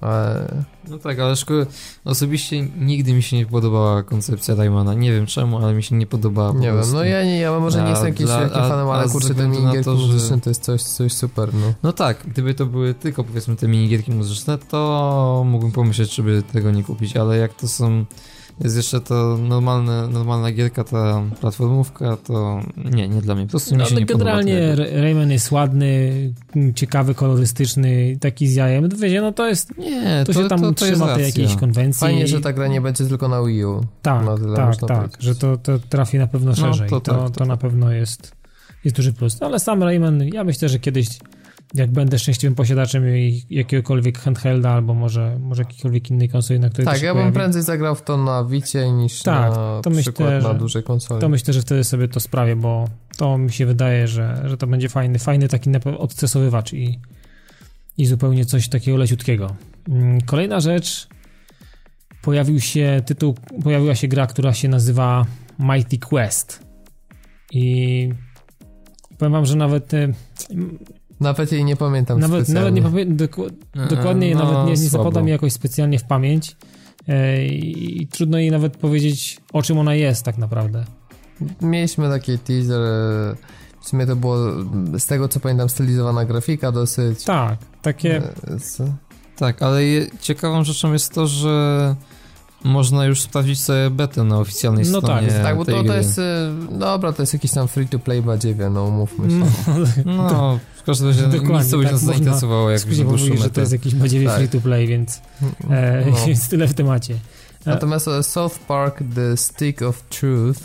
Ale... No tak, ale szkoda, osobiście nigdy mi się nie podobała koncepcja Raymana. Nie wiem czemu, ale mi się nie podobała. Nie wiem, no ja nie, ja może nie jestem jakimś wielkim fanem, ale kurczę, te minigierki to, że... muzyczne to jest coś, coś super, no. No tak, gdyby to były tylko powiedzmy te minigierki muzyczne, to mógłbym pomyśleć, żeby tego nie kupić, ale jak to są Jest jeszcze to normalne, normalna gierka, ta platformówka, to nie, nie dla mnie. Po prostu no, mi się nie podoba. Generalnie Rayman jest ładny, ciekawy, kolorystyczny, taki z jajem. Wiecie, no to jest... Nie, to, to się tam to, to trzyma tej jakiejś konwencji. Fajnie, że ta gra nie będzie tylko na Wii U. Tak, no, tak, tak, że to, to trafi na pewno szerzej. No, to, tak, to, to, to na pewno jest, jest duży plus. Ale sam Rayman, ja myślę, że kiedyś jak będę szczęśliwym posiadaczem jakiegokolwiek handhelda, albo może, może jakiejkolwiek innej konsoli, na której tak, ja pojawi. Bym prędzej zagrał w to na Wicie niż tak, na to przykład myślę, na dużej konsoli. To myślę, że wtedy sobie to sprawię, bo to mi się wydaje, że, że to będzie fajny, fajny taki odstresowywacz i, i zupełnie coś takiego leciutkiego. Kolejna rzecz. Pojawił się tytuł, pojawiła się gra, która się nazywa Mighty Quest. I powiem wam, że nawet... Nawet jej nie pamiętam nawet, nawet nie pamiętam, doku, dokładnie jej no, nawet nie, nie zapada mi jakoś specjalnie w pamięć e, i, i trudno jej nawet powiedzieć, o czym ona jest tak naprawdę. Mieliśmy taki teaser, w sumie to było, z tego co pamiętam, stylizowana grafika dosyć. Tak, takie... Co? Tak, ale je, ciekawą rzeczą jest to, że można już sprawdzić sobie betę na oficjalnej no stronie. No tak, tak, bo to, to jest... Dobra, to jest jakiś tam free-to-play badziewie, no umówmy się. No, no w każdym razie nic co by nas zainteresowało, jak już dłuższymy. Że to jest jakiś badziewie tak. free-to-play, więc e, no. jest tyle w temacie. Natomiast South Park The Stick of Truth,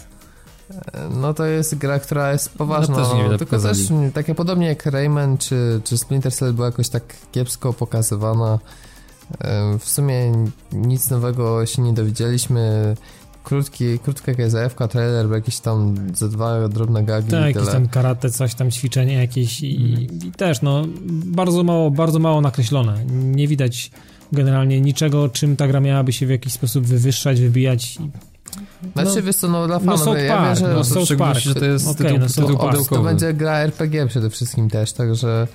no to jest gra, która jest poważna. No, też nie no, tylko pokazali. Też takie podobnie jak Rayman czy, czy Splinter Cell była jakoś tak kiepsko pokazywana. W sumie nic nowego się nie dowiedzieliśmy. Krótki, krótka G Z F-ka, trailer, bo jakieś tam ze dwa drobne gagi. Tak, jakieś tam karate, coś tam, ćwiczenie jakieś i, mm. i też no bardzo mało, bardzo mało nakreślone. Nie widać generalnie niczego, czym ta gra miałaby się w jakiś sposób wywyższać, wybijać. Znaczy no, wiesz co, no dla fanów, no, ja Park, wiem, że no, to, Park, że to jest okay, tytuł, no, tytuł parkowy. To będzie gra R P G przede wszystkim też, także...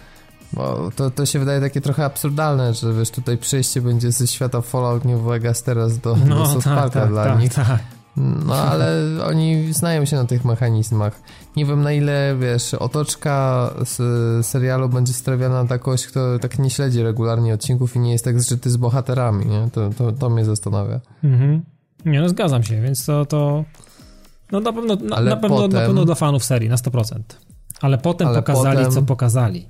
Bo to, to się wydaje takie trochę absurdalne, że wiesz, tutaj przejście będzie ze świata Fallout New Vegas teraz do, no, do South Parka tak, dla tak, nich. Tak, tak. No ale oni znają się na tych mechanizmach. Nie wiem na ile, wiesz, otoczka z serialu będzie stawiana na kogoś, kto tak nie śledzi regularnie odcinków i nie jest tak zżyty z bohaterami, nie? To, to, to mnie zastanawia. Mhm. Nie no, zgadzam się, więc to... to... No na pewno, na, na, pewno, potem... na pewno dla fanów serii, na sto procent. Ale potem ale pokazali, potem... co pokazali.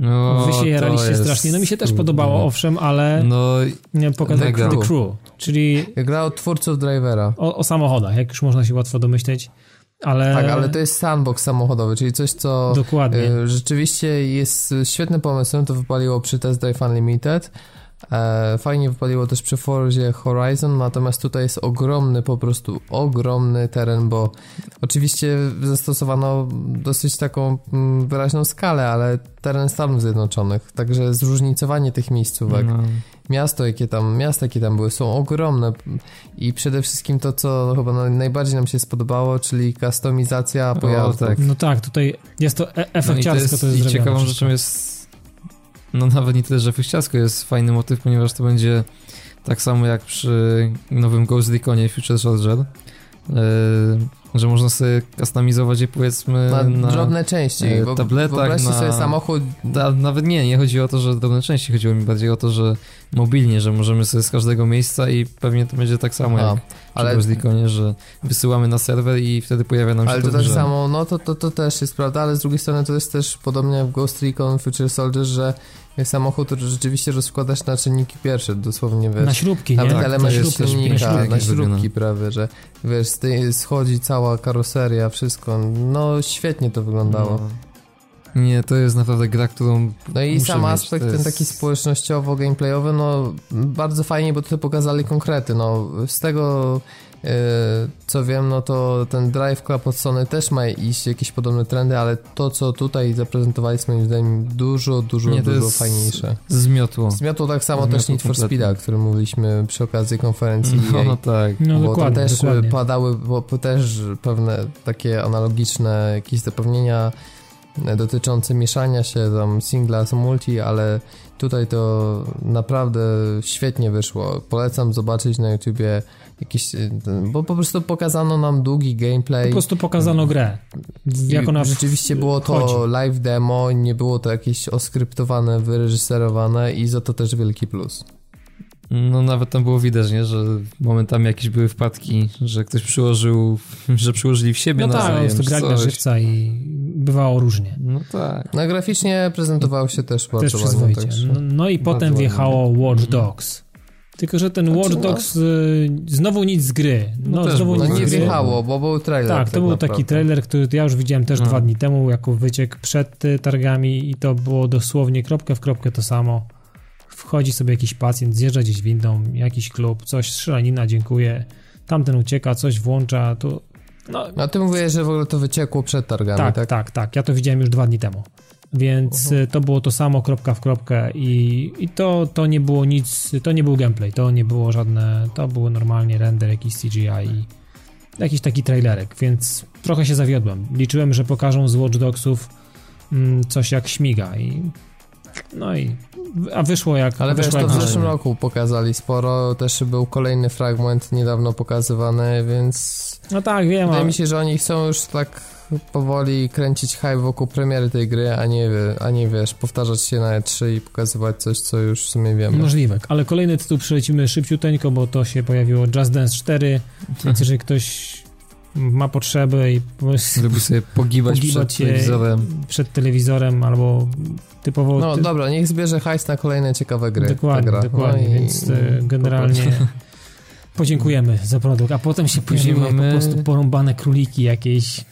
No, wy się jaraliście jest... strasznie. No mi się też podobało, no. Owszem, ale no, nie pokazał The Crew, czyli... Gra od twórców Drivera. O, o samochodach, jak już można się łatwo domyśleć, ale... Tak, ale to jest sandbox samochodowy, czyli coś, co... Dokładnie. Y, rzeczywiście jest świetnym pomysłem, to wypaliło przy Test Drive Unlimited, e, fajnie wypaliło też przy Forzie Horizon, natomiast tutaj jest ogromny, po prostu ogromny teren, bo oczywiście zastosowano dosyć taką wyraźną skalę, ale teren Stanów Zjednoczonych, także zróżnicowanie tych miejscówek, no. Miasto, jakie tam, miasta, jakie tam były, są ogromne i przede wszystkim to, co chyba najbardziej nam się spodobało, czyli customizacja pojazdek. No tak, tutaj jest to e- efekciarsko. No to jest, to jest i ciekawą rzeczą jest, no nawet nie tyle, że efekciarsko jest fajny motyw, ponieważ to będzie tak samo jak przy nowym Ghost Reconie Future Soldier, że można sobie customizować je powiedzmy na, na drobne części, bo wyobraźcie na, sobie samochód na, nawet nie, nie chodzi o to, że drobne części, chodziło mi bardziej o to, że mobilnie, że możemy sobie z każdego miejsca i pewnie to będzie tak samo a, jak ale... przy Ghost Reconie, że wysyłamy na serwer i wtedy pojawia nam się ale to tak samo, no to, to, to też jest prawda, ale z drugiej strony to jest też podobnie w Ghost Recon Future Soldier, że samochód rzeczywiście rozkładasz na czynniki pierwsze, dosłownie, wiesz. Na śrubki, nie? Nawet element silnika, na, na śrubki prawie, że wiesz, schodzi cała karoseria, wszystko, no świetnie to wyglądało. No. Nie, to jest naprawdę gra, którą no i sam mieć. Aspekt jest... ten taki społecznościowo-gameplayowy, no bardzo fajnie, bo tutaj pokazali konkrety, no z tego... co wiem, no to ten Drive Club od Sony też ma iść jakieś podobne trendy, ale to, co tutaj zaprezentowali, jest moim zdaniem dużo, dużo, nie, dużo fajniejsze. Zmiotło. Zmiotło tak samo zmiotło też Need for Speeda, o którym mówiliśmy przy okazji konferencji. No, no tak. No, bo tam też dokładnie. Padały bo też pewne takie analogiczne jakieś zapewnienia dotyczące mieszania się tam singla z multi, ale tutaj to naprawdę świetnie wyszło. Polecam zobaczyć na YouTubie jakieś, bo po prostu pokazano nam długi gameplay. Po prostu pokazano grę. Jak ona rzeczywiście w... było to chodzi. Live demo, nie było to jakieś oskryptowane, wyreżyserowane i za to też wielki plus. No nawet tam było widać, nie? Że momentami jakieś były wpadki, że ktoś przyłożył, że przyłożyli w siebie no na zajem. No tak, to grali na żywca i bywało różnie. No tak. No graficznie prezentował się też bardzo ładnie. No, no i potem wjechało Watch Dogs. Tylko że ten Watch Dogs no? znowu nic z gry. No, no znowu nic nie z gry. Wjechało, bo był trailer. Tak, to tak był naprawdę taki trailer, który ja już widziałem też no. dwa dni temu, jako wyciek przed targami i to było dosłownie kropkę w kropkę to samo. Wchodzi sobie jakiś pacjent, zjeżdża gdzieś windą, jakiś klub, coś, strzelanina, dziękuję. Tamten ucieka, coś włącza. Tu, no. A ty mówisz, że w ogóle to wyciekło przed targami, tak? Tak, tak, tak. Ja to widziałem już dwa dni temu. Więc uh-huh. to było to samo, kropka w kropkę i, i to, to nie było nic, to nie był gameplay, to nie było żadne, to był normalnie render, jakiś C G I i jakiś taki trailerek, więc trochę się zawiodłem. Liczyłem, że pokażą z Watch Dogsów mm, coś jak śmiga i no i a wyszło jak... Ale wiesz, to w zeszłym roku pokazali sporo, też był kolejny fragment niedawno pokazywany, więc... No tak, wiem. Wydaje mi się, że oni chcą już tak powoli kręcić hype wokół premiery tej gry, a nie, a nie wiesz, powtarzać się na E trzy i pokazywać coś, co już w sumie wiemy. Możliwe, ale kolejny tytuł przelecimy szybciuteńko, bo to się pojawiło Just Dance cztery, więc jeżeli ktoś ma potrzeby i lubi sobie pogibać, pogibać przed telewizorem przed telewizorem albo typowo... No ty... dobra, niech zbierze hajs na kolejne ciekawe gry. Dokładnie, dokładnie, no i... więc y, generalnie popatrz. Podziękujemy za produkt, a potem się później mamy po prostu porąbane króliki jakieś,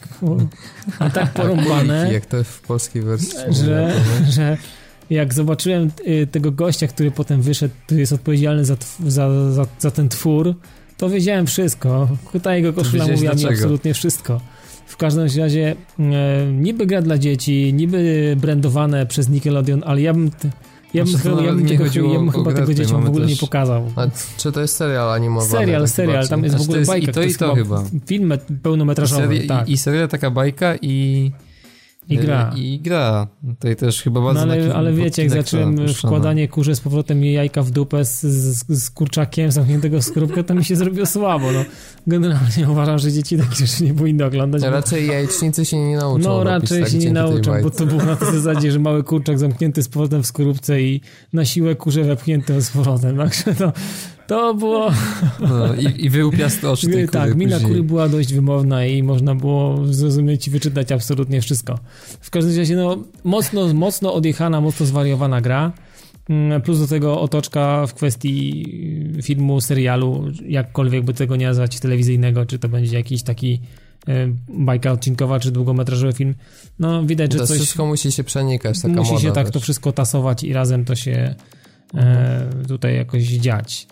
a tak porąbane, króliki, jak to w polskiej wersji, że, że jak zobaczyłem tego gościa, który potem wyszedł, który jest odpowiedzialny za, za, za, za ten twór, to wiedziałem wszystko. Ta jego koszula mówiła mi absolutnie wszystko. W każdym razie e, niby gra dla dzieci, niby brandowane przez Nickelodeon, ale ja bym... T- Ja bym, znaczy, ja bym, tego, ja bym chyba tego dzieciom w ogóle też... nie pokazał. A czy to jest serial animowany? Serial, serial, tam jest znaczy, w ogóle jest bajka. I to, i to chyba. Film pełnometrażowy. I, seri- tak. i, i serial, taka bajka i... I gra. I, i gra. Tutaj też chyba bardzo... No, ale, ale wiecie, jak zacząłem wkładanie kurze z powrotem i jajka w dupę z, z, z kurczakiem zamkniętego w skorupkę, to mi się zrobiło słabo. No. Generalnie uważam, że dzieci takie rzeczy nie powinny oglądać. No, bo... Raczej jajecznicy się nie nauczą. No raczej tak się nie nauczą, bo to było na tej zasadzie, że mały kurczak zamknięty z powrotem w skorupce i na siłę kurze wepchnięte z powrotem. Także to... To było... No, i, I wyłupiaste oczy tej kury. Tak, mina kury była dość wymowna i można było zrozumieć i wyczytać absolutnie wszystko. W każdym razie no, mocno, mocno odjechana, mocno zwariowana gra, plus do tego otoczka w kwestii filmu, serialu, jakkolwiek by tego nie nazwać, telewizyjnego, czy to będzie jakiś taki bajka odcinkowa, czy długometrażowy film. No widać, że to coś... wszystko musi się przenikać, taka musi moda, się tak wiesz. To wszystko tasować i razem to się e, tutaj jakoś dziać.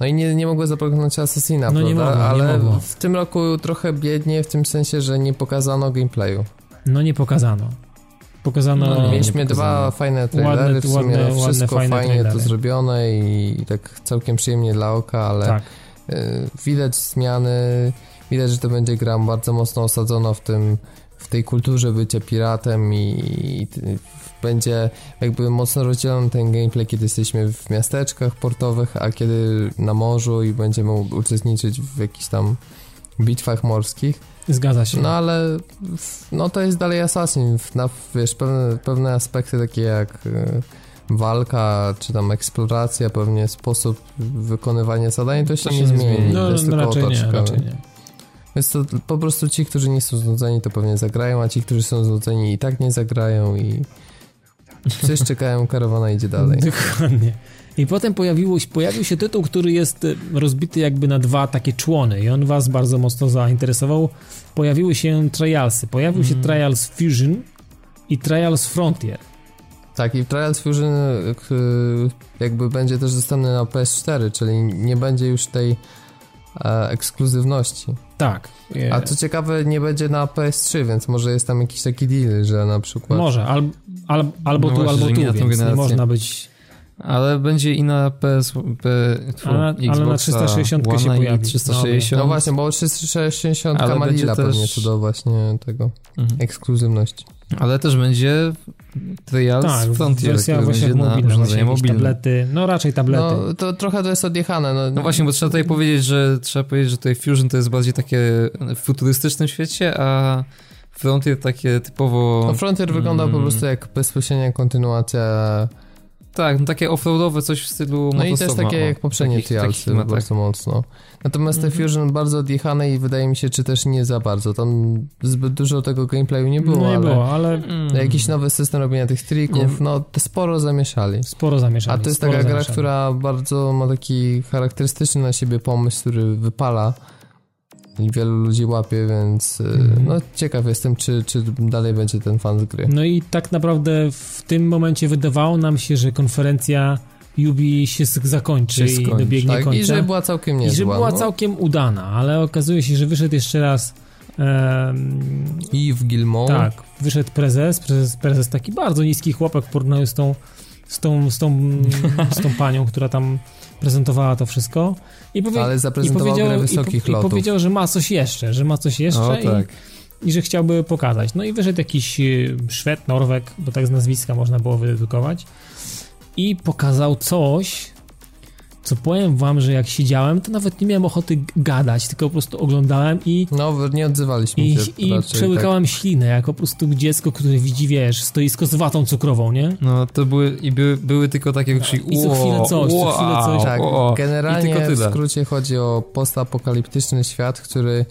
No i nie, nie mogły zaproponować Assassina, no prawda? Mogło, ale w tym roku trochę biednie, w tym sensie, że nie pokazano gameplayu. No nie pokazano. Pokazano... No, mieliśmy nie pokazano. Dwa fajne trailery, ładne, w sumie ładne, wszystko ładne, fajnie trailery. To zrobione i, i tak całkiem przyjemnie dla oka, ale tak. y, widać zmiany, widać, że to będzie gra bardzo mocno osadzona w tym, w tej kulturze bycia piratem i, i będzie jakby mocno rozdzielony ten gameplay, kiedy jesteśmy w miasteczkach portowych, a kiedy na morzu i będziemy uczestniczyć w jakichś tam bitwach morskich. Zgadza się. No ale no to jest dalej Assassin. Na, wiesz, pewne, pewne aspekty takie jak walka, czy tam eksploracja, pewnie sposób wykonywania zadań, to się to nie zmieni. No, no raczej nie, raczej nie. Więc to po prostu ci, którzy nie są znudzeni, to pewnie zagrają, a ci, którzy są znudzeni i tak nie zagrają i coś czekają, karawana idzie dalej. Dokładnie. I potem pojawiło, pojawił się tytuł, który jest rozbity jakby na dwa takie człony i on was bardzo mocno zainteresował. Pojawiły się Trialsy. Pojawił mm. się Trials Fusion i Trials Frontier. Tak, i Trials Fusion jakby będzie też dostępny na P S cztery, czyli nie będzie już tej ekskluzywności. Tak. A co ciekawe, nie będzie na P S trzy, więc może jest tam jakiś taki deal, że na przykład... Może, al, al, albo no tu, właśnie, albo tu, więc generację. Nie można być... Ale będzie i na P S... P, tfu, ale, Xboxa, ale na trzysta sześćdziesiąt się pojawi. trzysta sześćdziesiąt. No właśnie, bo trzysta sześćdziesiąt ma lila też... pewnie co do właśnie tego mhm. ekskluzywności. Ale też będzie Trials tak, Frontier, wersja właśnie mobilna, właśnie tablety, no raczej tablety. No to trochę to jest odjechane. No, no właśnie, bo trzeba tutaj powiedzieć, że trzeba powiedzieć, że tutaj Fusion to jest bardziej takie w futurystycznym świecie, a Frontier takie typowo... No Frontier hmm, wygląda po prostu jak bezpośrednia kontynuacja Tak, no takie offroadowe coś w stylu no i to jest takie jak poprzednie T L C, bardzo mocno. Natomiast mm-hmm. te Fusion bardzo odjechane i wydaje mi się, czy też nie za bardzo. Tam zbyt dużo tego gameplayu nie było, no nie ale, było ale jakiś nowy system robienia tych trików, nie. no sporo zamieszali. Sporo zamieszali. A to jest taka zamieszali. gra, która bardzo ma taki charakterystyczny na siebie pomysł, który wypala i wielu ludzi łapie, więc mm. no ciekaw jestem, czy, czy dalej będzie ten fan z gry. No i tak naprawdę w tym momencie wydawało nam się, że konferencja Ubi się zakończy się skończy, i dobiegnie tak? końca. I że była całkiem niezła. I że była no. całkiem udana, ale okazuje się, że wyszedł jeszcze raz um, Yves Guillemot. Tak, wyszedł prezes, prezes, prezes taki bardzo niski chłopak w porównaniu z tą z tą, z tą, z tą panią, która tam prezentowała to wszystko i, powie- Ale zaprezentował i powiedział, grę wysokich i, po- i powiedział, że ma coś jeszcze, że ma coś jeszcze o, i, tak. i że chciałby pokazać. No i wyszedł jakiś Szwed, Norwek, bo tak z nazwiska można było wydedukować i pokazał coś, co powiem wam, że jak siedziałem, to nawet nie miałem ochoty gadać, tylko po prostu oglądałem i... No, nie odzywaliśmy i, się i raczej, przełykałem tak. ślinę, jak po prostu dziecko, które widzi, wiesz, stoisko z watą cukrową, nie? No, to były i były, były tylko takie krzyki... I co chwilę coś, co chwilę coś. Tak, generalnie w skrócie chodzi o postapokaliptyczny świat, który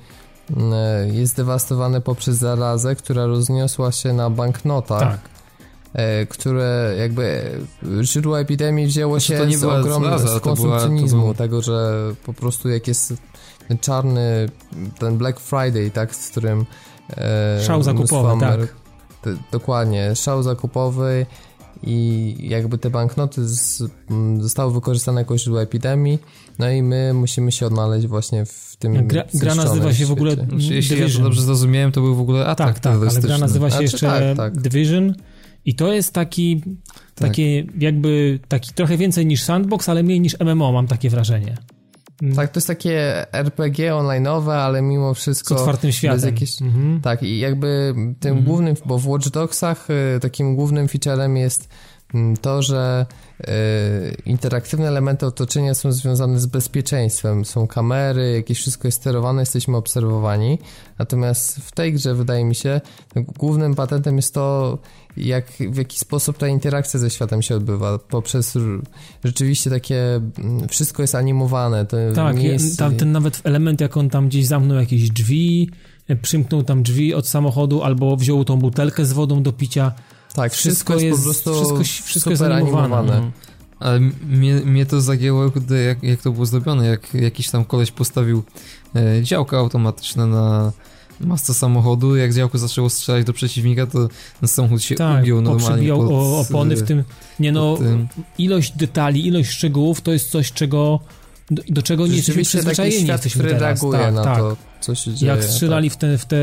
jest dewastowany poprzez zarazę, która rozniosła się na banknotach. Tak. Które jakby źródło epidemii wzięło znaczy, się z ogromnego konsumpcjonizmu, była... tego, że po prostu jak jest ten czarny, ten Black Friday, tak, z którym e, szał zakupowy, Amery- tak. T- dokładnie, szał zakupowy i jakby te banknoty z, m, zostały wykorzystane jako źródło epidemii, no i my musimy się odnaleźć właśnie w tym gra, gra nazywa się w ogóle świecie. Division. Jeśli ja to dobrze zrozumiałem, to był w ogóle atak tak, tak, terrorystyczny. Ale gra nazywa się znaczy, jeszcze tak, tak. Division. I to jest taki, tak. takie jakby, taki trochę więcej niż sandbox, ale mniej niż M M O, mam takie wrażenie. Mm. Tak, to jest takie R P G online'owe, ale mimo wszystko... Z otwartym światem. Jakiejś, mm-hmm. Tak, i jakby tym mm. głównym, bo w Watch Dogsach takim głównym featurem jest to, że y, interaktywne elementy otoczenia są związane z bezpieczeństwem. Są kamery, jakieś wszystko jest sterowane, jesteśmy obserwowani. Natomiast w tej grze, wydaje mi się, głównym patentem jest to, jak, w jaki sposób ta interakcja ze światem się odbywa. Poprzez rzeczywiście takie... Wszystko jest animowane. To tak, nie jest... tam, ten nawet element, jak on tam gdzieś zamknął jakieś drzwi, przymknął tam drzwi od samochodu albo wziął tą butelkę z wodą do picia. Tak, wszystko, wszystko jest, jest po prostu wszystko, wszystko super jest animowane. No. Ale mnie, mnie to zagięło, jak, jak to było zrobione, jak jakiś tam koleś postawił e, działko automatyczne na masce samochodu, jak działko zaczęło strzelać do przeciwnika, to samochód się tak, ubił normalnie. Tak, o opony w tym, nie no, tym. Ilość detali, ilość szczegółów to jest coś, czego do, do czego nie jesteśmy przyzwyczajeni. Jesteśmy teraz. Tak, na tak. To. Co się dzieje, jak strzelali tak. w, te, w, te,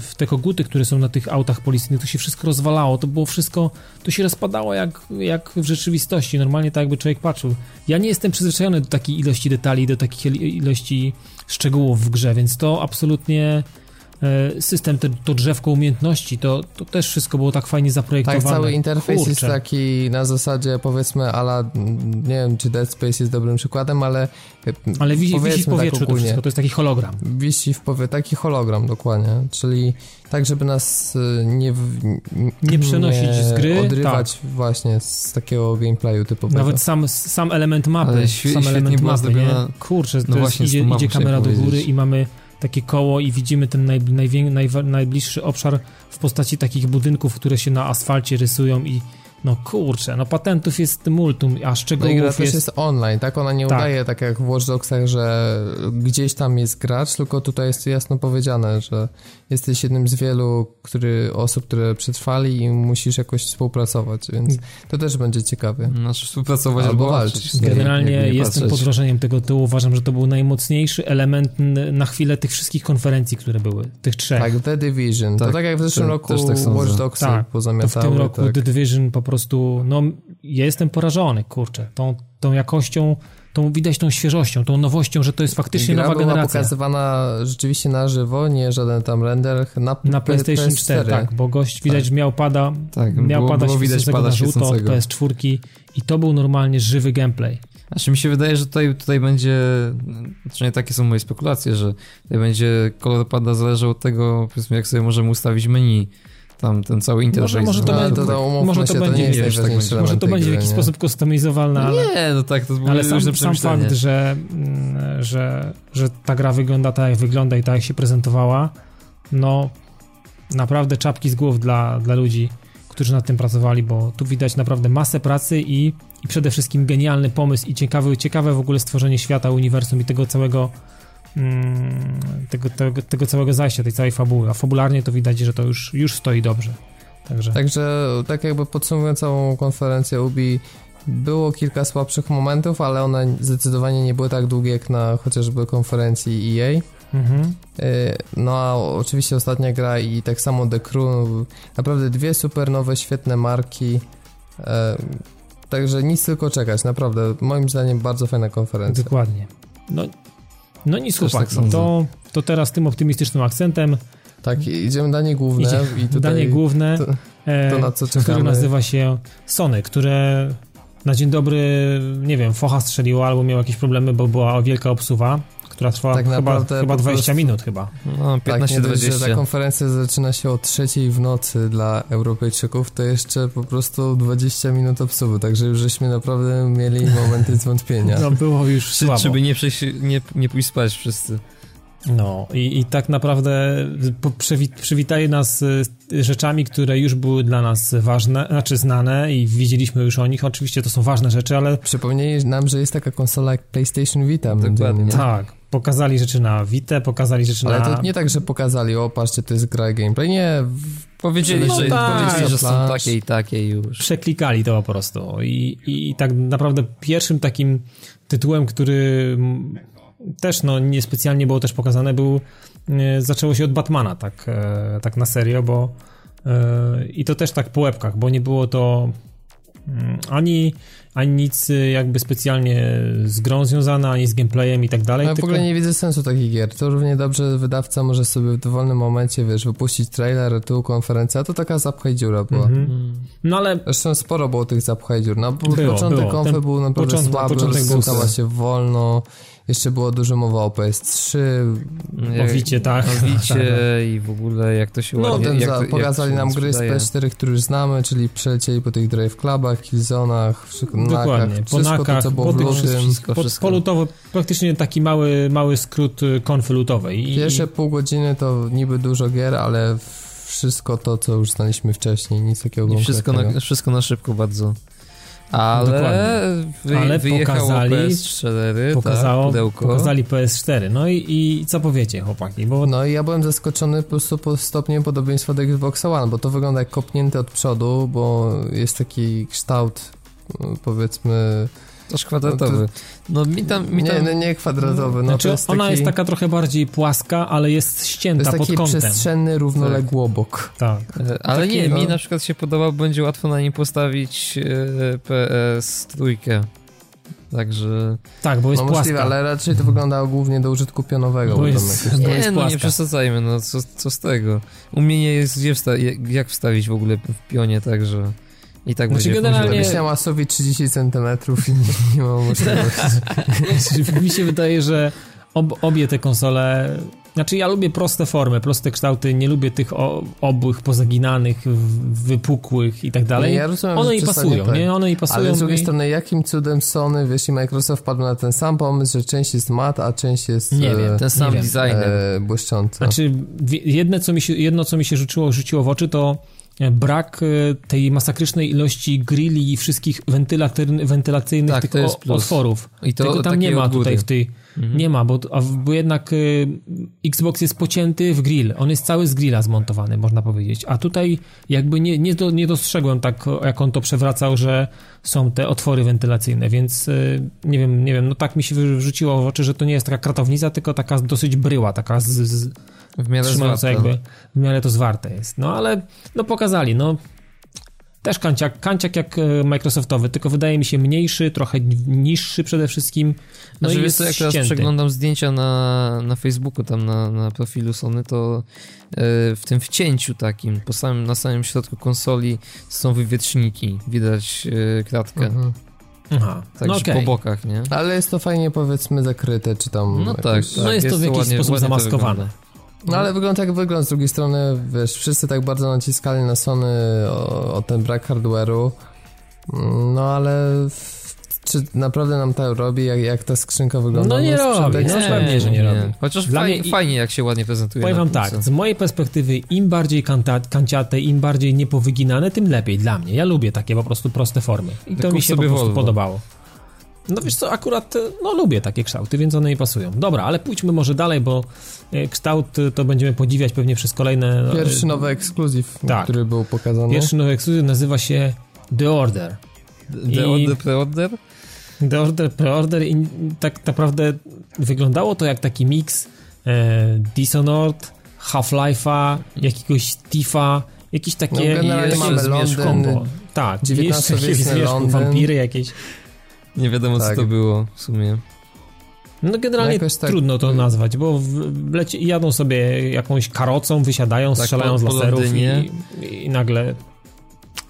w te koguty, które są na tych autach policyjnych, to się wszystko rozwalało, to było wszystko, to się rozpadało jak, jak w rzeczywistości, normalnie tak jakby człowiek patrzył. Ja nie jestem przyzwyczajony do takiej ilości detali, do takiej ilości szczegółów w grze, więc to absolutnie system, te, to drzewko umiejętności, to, to też wszystko było tak fajnie zaprojektowane. Tak, cały interfejs Kurczę. jest taki na zasadzie, powiedzmy, ala, nie wiem, czy Dead Space jest dobrym przykładem, ale ale wisi, wisi w powietrzu tak to wszystko, to jest taki hologram. Wisi w powietrzu, taki hologram, dokładnie, czyli tak, żeby nas nie nie, nie przenosić nie z gry, odrywać tak. właśnie z takiego gameplayu typowego. Nawet sam, sam element mapy, ale świ- sam element mapy, zdobiona... nie? Kurczę, no właśnie, idzie, idzie kamera do góry i mamy takie koło i widzimy ten naj, najwię, naj, najbliższy obszar w postaci takich budynków, które się na asfalcie rysują i no kurczę, no patentów jest multum, a szczegółów no gra jest... też jest online, tak? Ona nie tak. udaje, tak jak w Watch Dogsach, że gdzieś tam jest gracz, tylko tutaj jest jasno powiedziane, że jesteś jednym z wielu który, osób, które przetrwali i musisz jakoś współpracować, więc to też będzie ciekawe. Znaczy współpracować albo, albo walczyć. Generalnie nie, nie, nie jestem pod wrażeniem tego tyłu, uważam, że to był najmocniejszy element na chwilę tych wszystkich konferencji, które były, tych trzech. Tak, The Division, tak, to tak jak w zeszłym to, roku tak Watch Dogsy tak, pozamiatały. To w tym roku tak. The Division po Po prostu, no ja jestem porażony, kurczę, tą, tą jakością, tą widać tą świeżością, tą nowością, że to jest faktycznie gra nowa była generacja. Była pokazywana rzeczywiście na żywo, nie żaden tam render, na, na PlayStation cztery, tak, bo gość widać, że tak. miał pada, tak, miał było, pada było świecącego na żółto od P S cztery i to był normalnie żywy gameplay. Znaczy mi się wydaje, że tutaj, tutaj będzie, znaczy nie, takie są moje spekulacje, że tutaj będzie kolor pada zależał od tego, powiedzmy, jak sobie możemy ustawić menu tam ten cały interfejs. Może, może to, to, może to, się, to będzie, nie wiesz, tak będzie. Może to będzie w jakiś nie. sposób customizowalne, ale, nie, no tak, to ale sam, sam fakt, że, że, że ta gra wygląda tak, jak wygląda i tak, jak się prezentowała, no naprawdę czapki z głów dla, dla ludzi, którzy nad tym pracowali, bo tu widać naprawdę masę pracy i, i przede wszystkim genialny pomysł i ciekawe, ciekawe w ogóle stworzenie świata, uniwersum i tego całego Tego, tego, tego całego zajścia, tej całej fabuły, a fabularnie to widać, że to już, już stoi dobrze. Także. Także tak jakby podsumowując całą konferencję Ubi, było kilka słabszych momentów, ale one zdecydowanie nie były tak długie jak na chociażby konferencji E A. Mhm. No a oczywiście ostatnia gra i tak samo The Crew, naprawdę dwie super nowe, świetne marki. Także nic tylko czekać, naprawdę, moim zdaniem bardzo fajna konferencja. Dokładnie. No No nic, chłopak, to, to teraz tym optymistycznym akcentem. Tak, idziemy danie główne. Idzie, i tutaj danie główne, to, to na co czekamy. Które nazywa się Sony, które na dzień dobry, nie wiem, focha strzeliło albo miał jakieś problemy, bo była wielka obsuwa, która trwała tak chyba, naprawdę, chyba dwadzieścia prostu, minut chyba. No, piętnaście dwadzieścia. Tak, ta konferencja zaczyna się o trzeciej w nocy dla Europejczyków, to jeszcze po prostu dwadzieścia minut obsuwy, także już żeśmy naprawdę mieli momenty zwątpienia. No było już słabo. Czy, żeby nie, przejść, nie, nie pójść spać wszyscy. No i, i tak naprawdę przywit, przywitali nas rzeczami, które już były dla nas ważne, znaczy znane i wiedzieliśmy już o nich. Oczywiście to są ważne rzeczy, ale... Przypomnieli nam, że jest taka konsola jak PlayStation Vita. Dokładnie. Tak. Pokazali rzeczy na Vita, pokazali rzeczy ale na... Ale to nie tak, że pokazali, o patrzcie, to jest gra gameplay, nie, powiedzieli, no że, tak, powiedzieli, że są takie i takie już. Przeklikali to po prostu i, i tak naprawdę pierwszym takim tytułem, który też no niespecjalnie było też pokazane, był, zaczęło się od Batmana, tak, tak na serio, bo i to też tak po łebkach, bo nie było to... Ani, ani nic jakby specjalnie z grą związane, ani z gameplayem i tak dalej. No ja tylko... w ogóle nie widzę sensu takich gier. To równie dobrze wydawca może sobie w dowolnym momencie, wiesz, wypuścić trailer, tu konferencja, a to taka zapchaj dziura była. Mm-hmm. No ale... Zresztą sporo było tych zapchaj dziur. No, było, początek było. konfy Ten był naprawdę począt, słaby, rozsunkała się wolno. Jeszcze było dużo mowa o P S trzy, o Wicie, tak. O Wicie i w ogóle jak to się no, ładnie... Ten, jak, pokazali jak nam gry z P S cztery, które już znamy, czyli przelecieli po tych drive clubach, killzonach, nakach, wszystko nakach, to, co było w lutym. Wszystko, po, wszystko. Po lutowo, praktycznie taki mały, mały skrót konfy lutowej. I... Pierwsze pół godziny to niby dużo gier, ale wszystko to, co już znaliśmy wcześniej, nic takiego konkretnego. Wszystko na, wszystko na szybko bardzo... Ale, wy, ale pokazali P S cztery, pokazało, tak, pokazali P S cztery. No i, i co powiecie, chłopaki? Bo... No i ja byłem zaskoczony po prostu po stopniu podobieństwa do Xbox One, bo to wygląda jak kopnięte od przodu, bo jest taki kształt, powiedzmy... Aż kwadratowy. No, to, no mi tam... Mi tam... Nie, nie kwadratowy. No, znaczy, to jest ona taki... jest taka trochę bardziej płaska, ale jest ścięta pod kątem. To jest taki przestrzenny, równoległobok. Tak. tak. Ale taki, nie, no... mi na przykład się podoba, będzie łatwo na nim postawić yy, P S trzy. Także... Tak, bo jest no, płaska. Ale raczej to wyglądało głównie do użytku pionowego. Bo jest, bo nie, jest no nie przesadzajmy, no co, co z tego. U mnie nie jest gdzie wsta- jak wstawić w ogóle w pionie, także... I tak znaczy będzie generalnie... miała sobie trzydzieści centymetrów i nie, nie ma możliwości. Mi się wydaje, że ob, obie te konsole... Znaczy ja lubię proste formy, proste kształty, nie lubię tych o, obłych, pozaginanych, wypukłych i tak dalej. Ja rozumiem, one i pasują, tak. nie? One i pasują. Ale z drugiej i... strony, jakim cudem Sony, wiesz, i Microsoft padł na ten sam pomysł, że część jest mat, a część jest nie wiem, ten sam design e, błyszcząca. Znaczy jedno, co mi się, jedno, co mi się rzuciło, rzuciło w oczy, to brak tej masakrycznej ilości grilli i wszystkich wentylaty- wentylacyjnych tak, tych o- otworów. I to tego tam nie ma odgóry. Tutaj w tej... Mhm. Nie ma, bo, a, bo jednak y, Xbox jest pocięty w grill. On jest cały z grilla zmontowany, można powiedzieć. A tutaj jakby nie, nie, do, nie dostrzegłem tak, jak on to przewracał, że są te otwory wentylacyjne, więc y, nie wiem, nie wiem, no tak mi się rzuciło w oczy, że to nie jest taka kratownica, tylko taka dosyć bryła, taka z... z w miarę zwarte. Jakby, w miarę to zwarte jest. No ale no pokazali, no też kanciak, kanciak jak Microsoftowy, tylko wydaje mi się mniejszy, trochę niższy przede wszystkim. No znaczy, i jest to, jak ścięty. Teraz przeglądam zdjęcia na, na Facebooku, tam na, na profilu Sony, to yy, w tym wcięciu takim, po samym, na samym środku konsoli są wywietrzniki, widać yy, kratkę. Mhm. Aha, tak no okay. po bokach, nie? Ale jest to fajnie powiedzmy zakryte, czy tam... No tak, jakoś, tak. No jest, jest to w jakiś ładnie, sposób ładnie zamaskowane. No ale wygląd jak wygląd, z drugiej strony wiesz, wszyscy tak bardzo naciskali na Sony o, o ten brak hardware'u, no ale czy naprawdę nam to robi, jak, jak ta skrzynka wygląda? No nie robi, no pewnie, że nie, nie robi. Chociaż dla fajnie, mnie... fajnie jak się ładnie prezentuje. Powiem wam tak, z mojej perspektywy im bardziej kantat, kanciate, im bardziej niepowyginane, tym lepiej dla mnie. Ja lubię takie po prostu proste formy i to mi się po prostu podobało. No wiesz co, akurat, no lubię takie kształty, więc one mi pasują. Dobra, ale pójdźmy może dalej, bo kształt to będziemy podziwiać pewnie przez kolejne... Pierwszy nowy ekskluzyw, tak, który był pokazany. Pierwszy nowy ekskluzyw nazywa się The Order. The I... Order, Preorder? The Order, Preorder i tak naprawdę wyglądało to jak taki miks e, Dishonored, Half-Life'a, jakiegoś Tifa, jakieś takie... No generalnie mamy Londyn, tak, dziewiętnastowieczny Londyn. Wampiry jakieś... Nie wiadomo, tak, co to było w sumie. No generalnie no tak, trudno to nazwać, bo leci, jadą sobie jakąś karocą, wysiadają, tak, strzelają z laserów i, i nagle...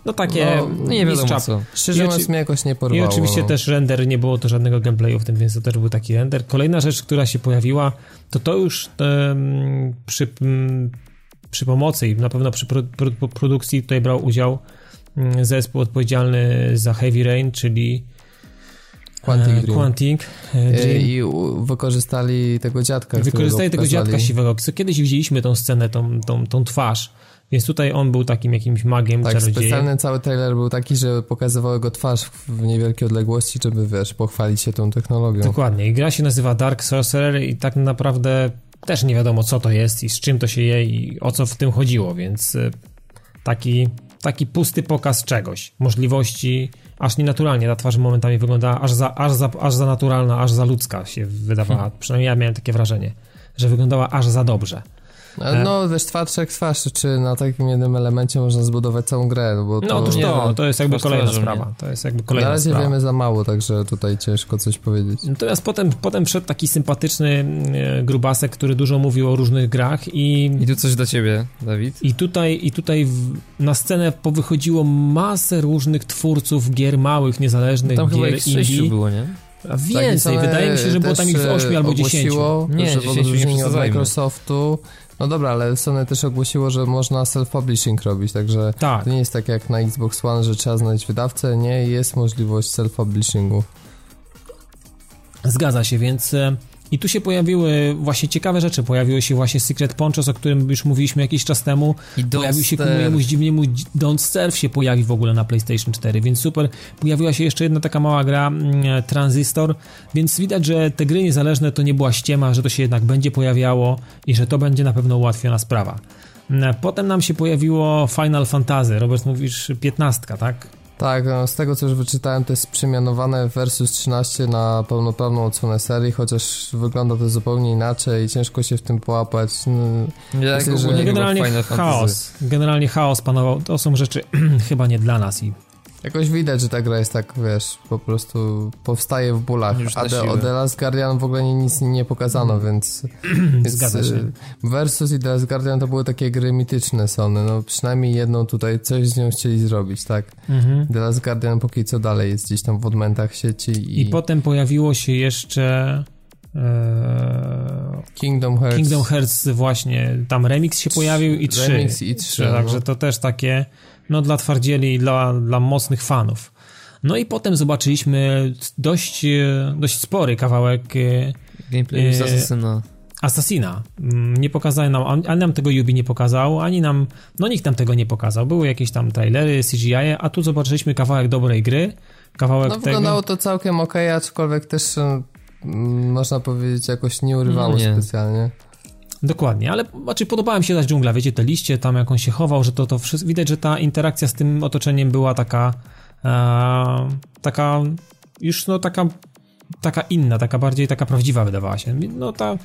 No takie... No, nie wiadomo co. Szczerze mówiąc mnie jakoś nie porwało. I oczywiście no. też render, nie było to żadnego gameplayu w tym, więc to też był taki render. Kolejna rzecz, która się pojawiła, to to już um, przy, um, przy pomocy i na pewno przy pro, pro, produkcji tutaj brał udział um, zespół odpowiedzialny za Heavy Rain, czyli... Quantic Dream. Quantic Dream. I wykorzystali tego dziadka. Wykorzystali tego pokazali. Dziadka siwego. Kiedyś widzieliśmy tą scenę, tą, tą, tą twarz, więc tutaj on był takim jakimś magiem, tak, czarodziejem. Specjalny cały trailer był taki, że pokazywały go twarz w niewielkiej odległości, żeby wiesz, pochwalić się tą technologią. Dokładnie. I gra się nazywa Dark Sorcerer i tak naprawdę też nie wiadomo co to jest i z czym to się je i o co w tym chodziło, więc taki... Taki pusty pokaz czegoś, możliwości, aż nienaturalnie ta twarz momentami wyglądała, aż za, aż za, aż za naturalna, aż za ludzka się wydawała, hmm. przynajmniej ja miałem takie wrażenie, że wyglądała aż za dobrze. No wiesz, twarz jak twarz, czy na takim jednym elemencie można zbudować całą grę, bo to... No otóż to, to jest jakby kolejna sprawa, to jest jakby kolejna sprawa. Na razie sprawa. Wiemy za mało, także tutaj ciężko coś powiedzieć. Natomiast potem, potem wszedł taki sympatyczny grubasek, który dużo mówił o różnych grach i... I tu coś dla ciebie, Dawid. I tutaj, i tutaj w, na scenę powychodziło masę różnych twórców gier małych, niezależnych, tam gier indie. Tam chyba ich sześciu było, nie? A więcej, tak, wydaje mi się, że było tam ich ośmiu albo dziesięciu. Nie, że w odróżnieniu od Microsoftu... No dobra, ale Sony też ogłosiło, że można self-publishing robić, także tak. To nie jest tak jak na Xbox One, że trzeba znaleźć wydawcę, nie, jest możliwość self-publishingu. Zgadza się, więc i tu się pojawiły właśnie ciekawe rzeczy, pojawiło się właśnie Secret Ponchos, o którym już mówiliśmy jakiś czas temu, i pojawił się ku mojemu zdziwieniu Don't Starve się pojawi w ogóle na PlayStation cztery, więc super, pojawiła się jeszcze jedna taka mała gra, Transistor, więc widać, że te gry niezależne to nie była ściema, że to się jednak będzie pojawiało i że to będzie na pewno ułatwiona sprawa. Potem nam się pojawiło Final Fantasy, Robert mówisz piętnastka, tak? Tak, no z tego co już wyczytałem, to jest przemianowane Versus trzynaście na pełnoprawną odsłonę serii, chociaż wygląda to zupełnie inaczej i ciężko się w tym połapać. No, ja myślę, że... Generalnie chaos, generalnie chaos panował, to są rzeczy chyba nie dla nas i... Jakoś widać, że ta gra jest tak, wiesz, po prostu powstaje w bólach. A The, The Last Guardian w ogóle nie, nic nie pokazano, mm. więc... Zgadza się. Versus i The Last Guardian to były takie gry mityczne Sony, no przynajmniej jedną tutaj coś z nią chcieli zrobić, tak? Mm-hmm. The Last Guardian póki co dalej jest gdzieś tam w odmętach sieci i... I potem pojawiło się jeszcze... Kingdom Hearts. Kingdom Hearts właśnie, tam remix się pojawił i trzy. Remix i trzy. Także no. To też takie... No dla twardzieli i dla, dla mocnych fanów. No i potem zobaczyliśmy dość, dość spory kawałek gameplay z Assassina. Assassina. Nie pokazali nam, ani nam tego Ubi nie pokazał, ani nam, no nikt nam tego nie pokazał. Były jakieś tam trailery, C G I, a tu zobaczyliśmy kawałek dobrej gry, kawałek no, tego. No wyglądało to całkiem okej, aczkolwiek też mm, można powiedzieć jakoś nie urywało no, nie. specjalnie. Dokładnie, ale znaczy podobała mi się ta dżungla, wiecie, te liście, tam jak on się chował, że to, to wszystko, widać, że ta interakcja z tym otoczeniem była taka e, taka już no taka taka inna, taka bardziej taka prawdziwa wydawała się, no ta,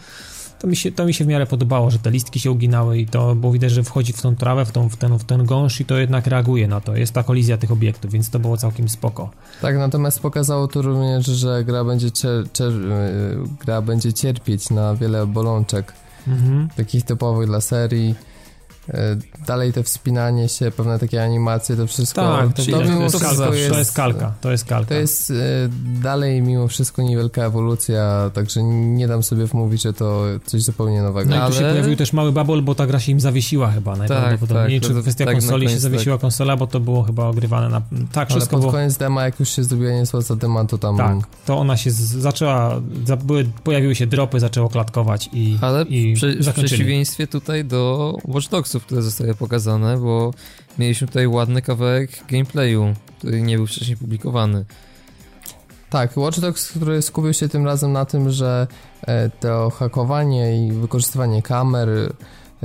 to, mi się, to mi się w miarę podobało, że te listki się uginały i to, bo widać, że wchodzi w tą trawę, w, tą, w, ten, w ten gąszcz i to jednak reaguje na to, jest ta kolizja tych obiektów, więc to było całkiem spoko. Tak, natomiast pokazało to również, że gra będzie, cier, cier, gra będzie cierpieć na wiele bolączek. Mhm. Takich typowych dla serii. dalej te wspinanie się, pewne takie animacje, to wszystko... Tak, to, to, to, jest, to, jest, to jest kalka. To jest, kalka. To jest y, dalej mimo wszystko niewielka ewolucja, także nie dam sobie wmówić, że to coś zupełnie nowego. No ale... i tu się pojawił też mały bubble, bo ta gra się im zawiesiła chyba najprawdopodobniej. Tak, tak, czy to kwestia tak, konsoli się zawiesiła tak. konsola, bo to było chyba ogrywane na... Tak, wszystko, ale pod bo... koniec dema, jak już się zrobiła niezła zadyma, to tam... Tak, to ona się z... zaczęła... Za... Były... Pojawiły się dropy, zaczęło klatkować i Ale i w, prze... w przeciwieństwie tutaj do Watch Dogs, które zostały pokazane, bo mieliśmy tutaj ładny kawałek gameplayu, który nie był wcześniej publikowany. Tak, Watch Dogs, który skupił się tym razem na tym, że to hakowanie i wykorzystywanie kamer,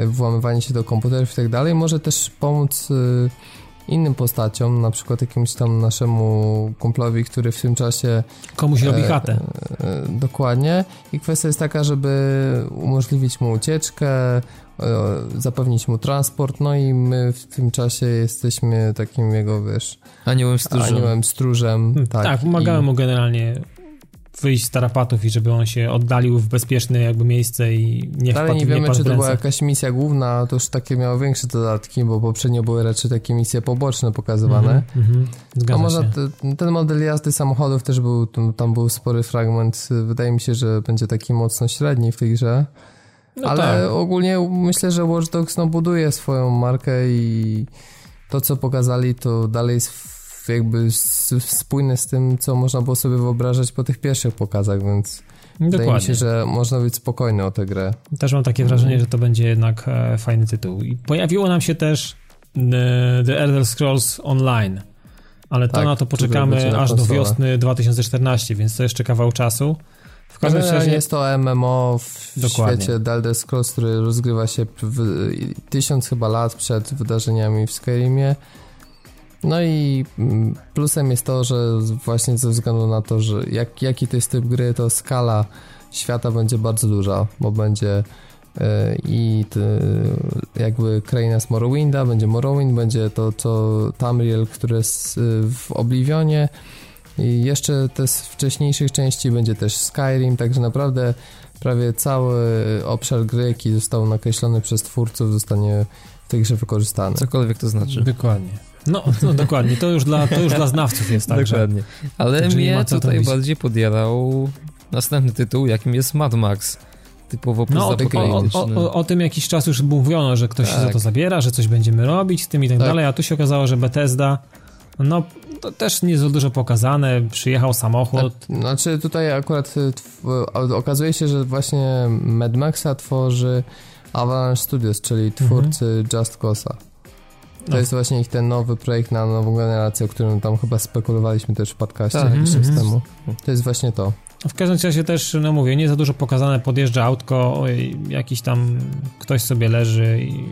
włamywanie się do komputerów i tak dalej może też pomóc innym postaciom, na przykład jakimś tam naszemu kumplowi, który w tym czasie... Komuś robi chatę. E, e, dokładnie. I kwestia jest taka, żeby umożliwić mu ucieczkę, zapewnić mu transport, no i my w tym czasie jesteśmy takim jego, wiesz... Aniołem stróżem. Aniołem stróżem, hmm, tak. Tak, pomagałem i... mu generalnie wyjść z tarapatów i żeby on się oddalił w bezpieczne jakby miejsce i nie wpadł. Ale nie wiemy, czy to była jakaś misja główna, to już takie miało większe dodatki, bo poprzednio były raczej takie misje poboczne pokazywane. Mm-hmm, mm-hmm. A może te, ten model jazdy samochodów też był, tam był spory fragment, wydaje mi się, że będzie taki mocno średni w tej grze. No ale tak. Ogólnie myślę, że Watch Dogs no, buduje swoją markę i to, co pokazali, to dalej jest jakby spójne z tym, co można było sobie wyobrażać po tych pierwszych pokazach, więc Dokładnie. Wydaje mi się, że można być spokojny o tę grę. Też mam takie wrażenie, że to będzie jednak fajny tytuł. I pojawiło nam się też The Elder Scrolls Online, ale to tak, na to poczekamy aż do wiosny dwa tysiące czternaście, więc to jeszcze kawał czasu. W każdym razie jest to M M O w Dokładnie. Świecie Elder Scrolls, który rozgrywa się w tysiąc chyba lat przed wydarzeniami w Skyrimie. No i plusem jest to, że właśnie ze względu na to, że jak, jaki to jest typ gry, to skala świata będzie bardzo duża, bo będzie yy, i ty, jakby kraina z Morrowinda, będzie Morrowind, będzie to co Tamriel, które jest w Oblivionie. I jeszcze te z wcześniejszych części będzie też Skyrim, także naprawdę prawie cały obszar gry, jaki został nakreślony przez twórców, zostanie w tej grze wykorzystany. Cokolwiek to znaczy. Dokładnie. No, no dokładnie, to już dla, to już dla znawców jest tak. Dokładnie. Ale Czyli mnie tutaj bardziej podjarał następny tytuł, jakim jest Mad Max. Typowo no, o, o, o, o tym jakiś czas już mówiono, że ktoś tak. się za to zabiera, że coś będziemy robić z tym i tak, tak. dalej, a tu się okazało, że Bethesda no to też nie za dużo pokazane, przyjechał samochód. Znaczy tutaj akurat tw- okazuje się, że właśnie Mad Maxa tworzy Avalanche Studios, czyli twórcy mhm. Just Cause'a. To no. jest właśnie ich ten nowy projekt na nową generację, o którym tam chyba spekulowaliśmy też w podcaście tak. jakiś czas temu. To jest właśnie to. W każdym razie też, no mówię, nie za dużo pokazane, podjeżdża autko, jakiś tam ktoś sobie leży i,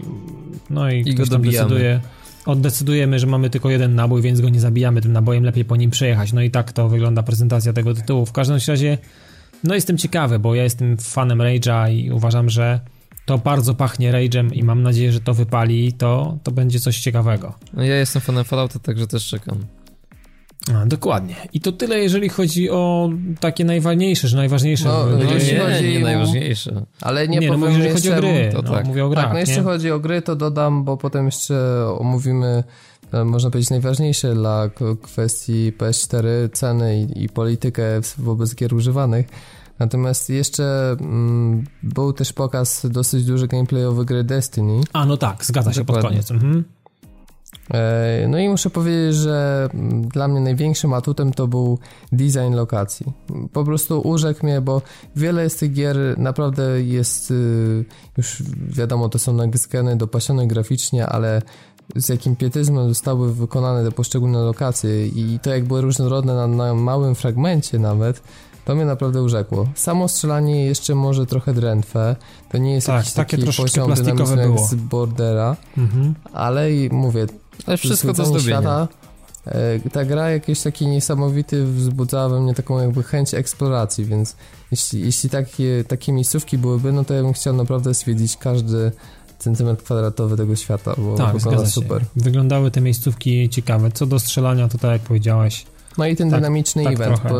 no i, I ktoś tam dobijamy. decyduje. Oddecydujemy, że mamy tylko jeden nabój, więc go nie zabijamy tym nabojem, lepiej po nim przejechać. No i tak to wygląda prezentacja tego tytułu. W każdym razie, no jestem ciekawy, bo ja jestem fanem Rage'a i uważam, że to bardzo pachnie Rage'em i mam nadzieję, że to wypali i to, to będzie coś ciekawego. No ja jestem fanem Fallouta, także też czekam. A, dokładnie. I to tyle, jeżeli chodzi o takie najważniejsze, że najważniejsze. No, no, nie, chodzi... nie najważniejsze. Ale nie, nie powiem, no, jeżeli jeszcze... chodzi o gry, to no, tak. mówię o grach. Tak, no jeśli chodzi o gry, to dodam, bo potem jeszcze omówimy, można powiedzieć, najważniejsze dla kwestii P S cztery ceny i, i politykę wobec gier używanych. Natomiast jeszcze mm, był też pokaz dosyć duży gameplayowy gry Destiny. A no tak, zgadza się Dokładnie. pod koniec. Mhm. No i muszę powiedzieć, że dla mnie największym atutem to był design lokacji. Po prostu urzekł mnie, bo wiele z tych gier naprawdę jest, już wiadomo, to są next geny dopasione graficznie, ale z jakim pietyzmem zostały wykonane te poszczególne lokacje i to jak były różnorodne na, na małym fragmencie nawet, to mnie naprawdę urzekło. Samo strzelanie jeszcze może trochę drętwe. To nie jest tak, jakiś taki poziom dynamizmu jak z Bordera, mhm. ale i mówię, ale wszystko to zdobienia. Ta gra jakiś taki niesamowity wzbudzała we mnie taką jakby chęć eksploracji, więc jeśli, jeśli takie, takie miejscówki byłyby, no to ja bym chciał naprawdę zwiedzić każdy centymetr kwadratowy tego świata, bo tak, wygląda super. Wyglądały te miejscówki ciekawe. Co do strzelania, to tak jak powiedziałeś. No i ten tak, dynamiczny tak event. Bo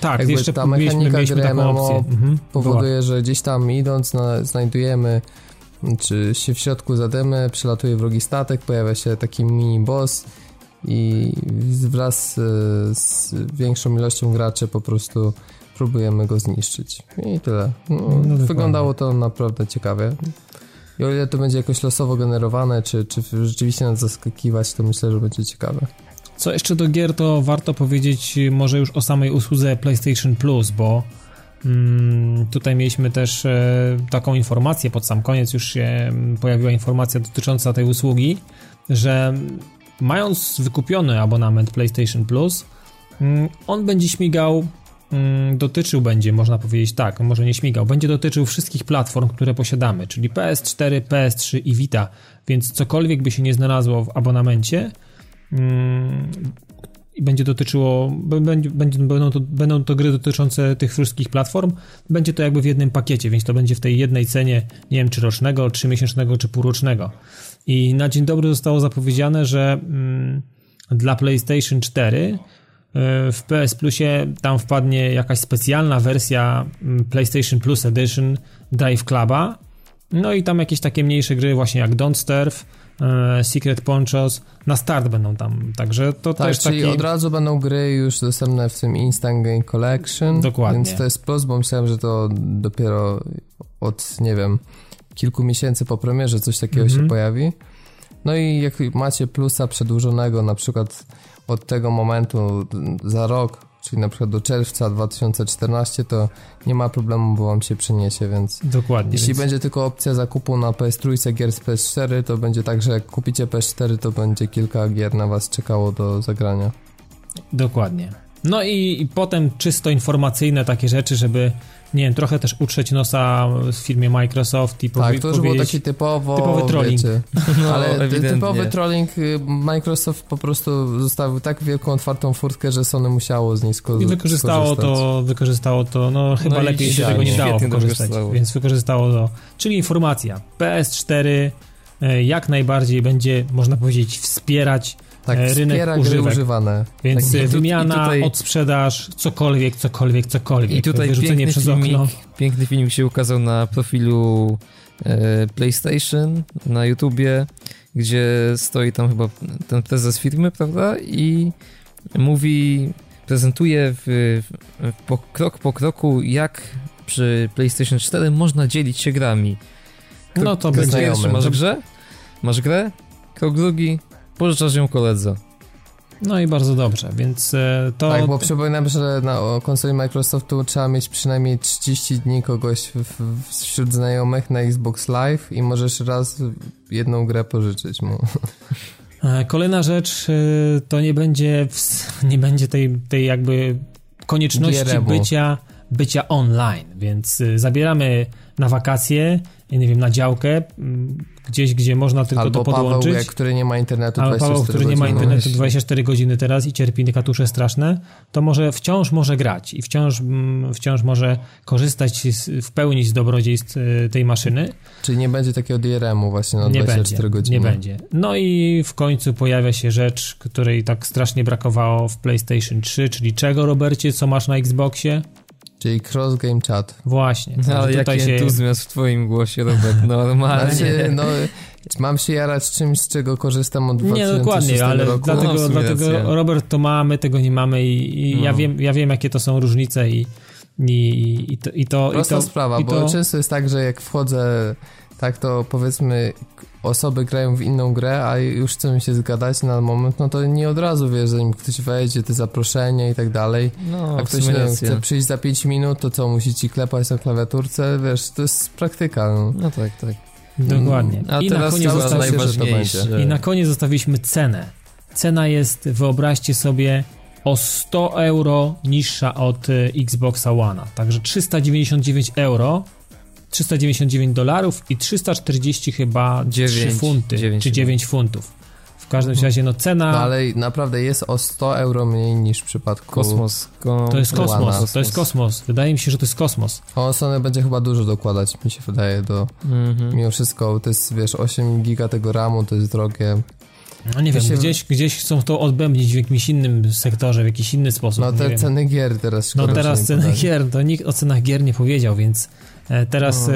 tak, jakby jeszcze ta mechanika mieliśmy, mieliśmy gry M M O powoduje, Była. że gdzieś tam idąc na, znajdujemy czy się w środku zademy, przelatuje wrogi statek, pojawia się taki mini boss i wraz z większą ilością graczy po prostu próbujemy go zniszczyć i tyle. No, no, wyglądało to naprawdę ciekawie. I o ile to będzie jakoś losowo generowane, czy, czy rzeczywiście nas zaskakiwać, to myślę, że będzie ciekawe. Co jeszcze do gier, to warto powiedzieć może już o samej usłudze PlayStation Plus, bo mm, tutaj mieliśmy też e, taką informację, pod sam koniec już się pojawiła informacja dotycząca tej usługi, że mając wykupiony abonament PlayStation Plus, mm, on będzie śmigał, mm, dotyczył będzie, można powiedzieć tak, może nie śmigał, będzie dotyczył wszystkich platform, które posiadamy, czyli P S cztery, P S trzy i Vita, więc cokolwiek by się nie znalazło w abonamencie, i będzie dotyczyło będzie, będą, to, będą to gry dotyczące tych wszystkich platform, będzie to jakby w jednym pakiecie, więc to będzie w tej jednej cenie, nie wiem czy rocznego, trzymiesięcznego czy półrocznego. I na dzień dobry zostało zapowiedziane, że mm, dla PlayStation cztery w P S Plusie tam wpadnie jakaś specjalna wersja PlayStation Plus Edition Dive Cluba, no i tam jakieś takie mniejsze gry właśnie jak Don't Starve, Secret Ponchos, na start będą tam, także to tak, też czyli taki... od razu będą gry już dostępne w tym Instant Game Collection. Dokładnie. Więc to jest plus, bo myślałem, że to dopiero od, nie wiem, kilku miesięcy po premierze coś takiego mm-hmm. się pojawi. No i jak macie plusa przedłużonego na przykład od tego momentu za rok, czyli na przykład do czerwca dwa tysiące czternastego, to nie ma problemu, bo wam się przyniesie, więc... Dokładnie. Jeśli więc... będzie tylko opcja zakupu na P S trzy gier z P S cztery, to będzie tak, że jak kupicie P S cztery, to będzie kilka gier na was czekało do zagrania. Dokładnie. No i, i potem czysto informacyjne takie rzeczy, żeby, nie wiem, trochę też utrzeć nosa w firmie Microsoft i powie- tak, to już był taki typowo... Typowy trolling. Wiecie, no, ale ewidentnie. Typowy trolling. Microsoft po prostu zostawił tak wielką otwartą furtkę, że Sony musiało z niej sko- I wykorzystało skorzystać. to, wykorzystało to, no chyba no lepiej się tego nie dało wykorzystać, więc wykorzystało to. Czyli informacja, P S cztery jak najbardziej będzie, można powiedzieć, wspierać tak, rynek wspiera używek. Gry używane. Więc tak, wymiana, tutaj... odsprzedaż, cokolwiek, cokolwiek, cokolwiek. I tutaj wyrzucenie przez filmik, okno. Piękny filmik się ukazał na profilu e, PlayStation na YouTubie, gdzie stoi tam chyba ten prezes firmy, prawda? I mówi, prezentuje w, w, po, krok po kroku, jak przy PlayStation cztery można dzielić się grami. Krok, no to będzie jeszcze masz grze? Masz grę? Krok drugi. Pożyczasz ją koledze. No i bardzo dobrze, więc to... Tak, bo przypominam, że na konsoli Microsoftu trzeba mieć przynajmniej trzydzieści dni kogoś w, wśród znajomych na Xbox Live i możesz raz jedną grę pożyczyć mu. Kolejna rzecz, to nie będzie, nie będzie tej, tej jakby konieczności bycia, bycia online, więc zabieramy na wakacje, nie wiem, na działkę, gdzieś, gdzie można tylko albo to podłączyć. Albo Paweł, który nie ma internetu dwadzieścia cztery godziny. Paweł, który nie ma internetu dwadzieścia cztery godziny teraz i cierpi katusze straszne, to może wciąż może grać i wciąż, wciąż może korzystać z, w pełni z dobrodziejstw tej maszyny. Czyli nie będzie takiego D R M-u właśnie na dwadzieścia cztery godziny. Nie będzie. No i w końcu pojawia się rzecz, której tak strasznie brakowało w PlayStation trzy, czyli czego, Robercie, co masz na Xboxie? Czyli cross game chat. Właśnie. No, ale jaki się... entuzjazm w twoim głosie, Robert, normalnie. Znaczy, no, mam się jarać czymś, z czego korzystam od dwa tysiące szóstego roku. Nie, dokładnie, ale roku. dlatego, no, dlatego Robert, to mamy, tego nie mamy i, i no. ja, wiem, ja wiem, jakie to są różnice i, i, i, to, i to... Prosta i to, sprawa, i to... bo często jest tak, że jak wchodzę, tak to powiedzmy osoby grają w inną grę, a już chcemy się zgadać na moment, no to nie od razu wiesz, zanim ktoś wejdzie, te zaproszenia i tak dalej, no, a ktoś nie wiem, chce przyjść za pięć minut, to co, musi ci klepać na klawiaturce, wiesz, to jest praktyka. No, no tak, tak. Dokładnie. A I, teraz na koniec najważniejsze. I na koniec zostawiliśmy cenę. Cena jest, wyobraźcie sobie, o sto euro niższa od Xboxa One'a, także trzysta dziewięćdziesiąt dziewięć euro, trzysta dziewięćdziesiąt dziewięć dolarów i trzysta czterdzieści chyba dziewięć, trzy funty, dziewięć czy dziewięć funtów. W każdym razie no cena... No ale naprawdę jest o sto euro mniej niż w przypadku... Kosmos. Ko... To jest kosmos, kosmos, to jest kosmos. Wydaje mi się, że to jest kosmos. O, Sony będzie chyba dużo dokładać, mi się wydaje, do... Mm-hmm. Mimo wszystko, to jest, wiesz, osiem giga tego ramu, to jest drogie... No nie to wiem, się... gdzieś, gdzieś chcą to odbębnić w jakimś innym sektorze, w jakiś inny sposób. No te nie ceny wiem. gier teraz... No teraz ceny podali. gier, to nikt o cenach gier nie powiedział, więc... Teraz no.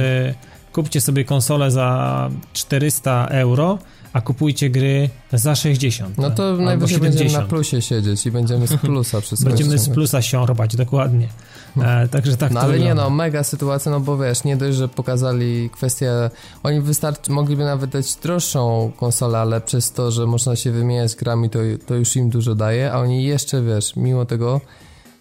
Kupcie sobie konsolę za czterysta euro, a kupujcie gry za sześćdziesiąt. No to najwyżej będziemy na plusie siedzieć i będziemy z plusa wszystko. Będziemy z plusa siorbać, dokładnie. E, także tak no, to ale wygląda. Nie no, mega sytuacja, no bo wiesz, nie dość, że pokazali kwestię, oni wystarczy, mogliby nawet dać droższą konsolę, ale przez to, że można się wymieniać grami, to, to już im dużo daje, a oni jeszcze, wiesz, mimo tego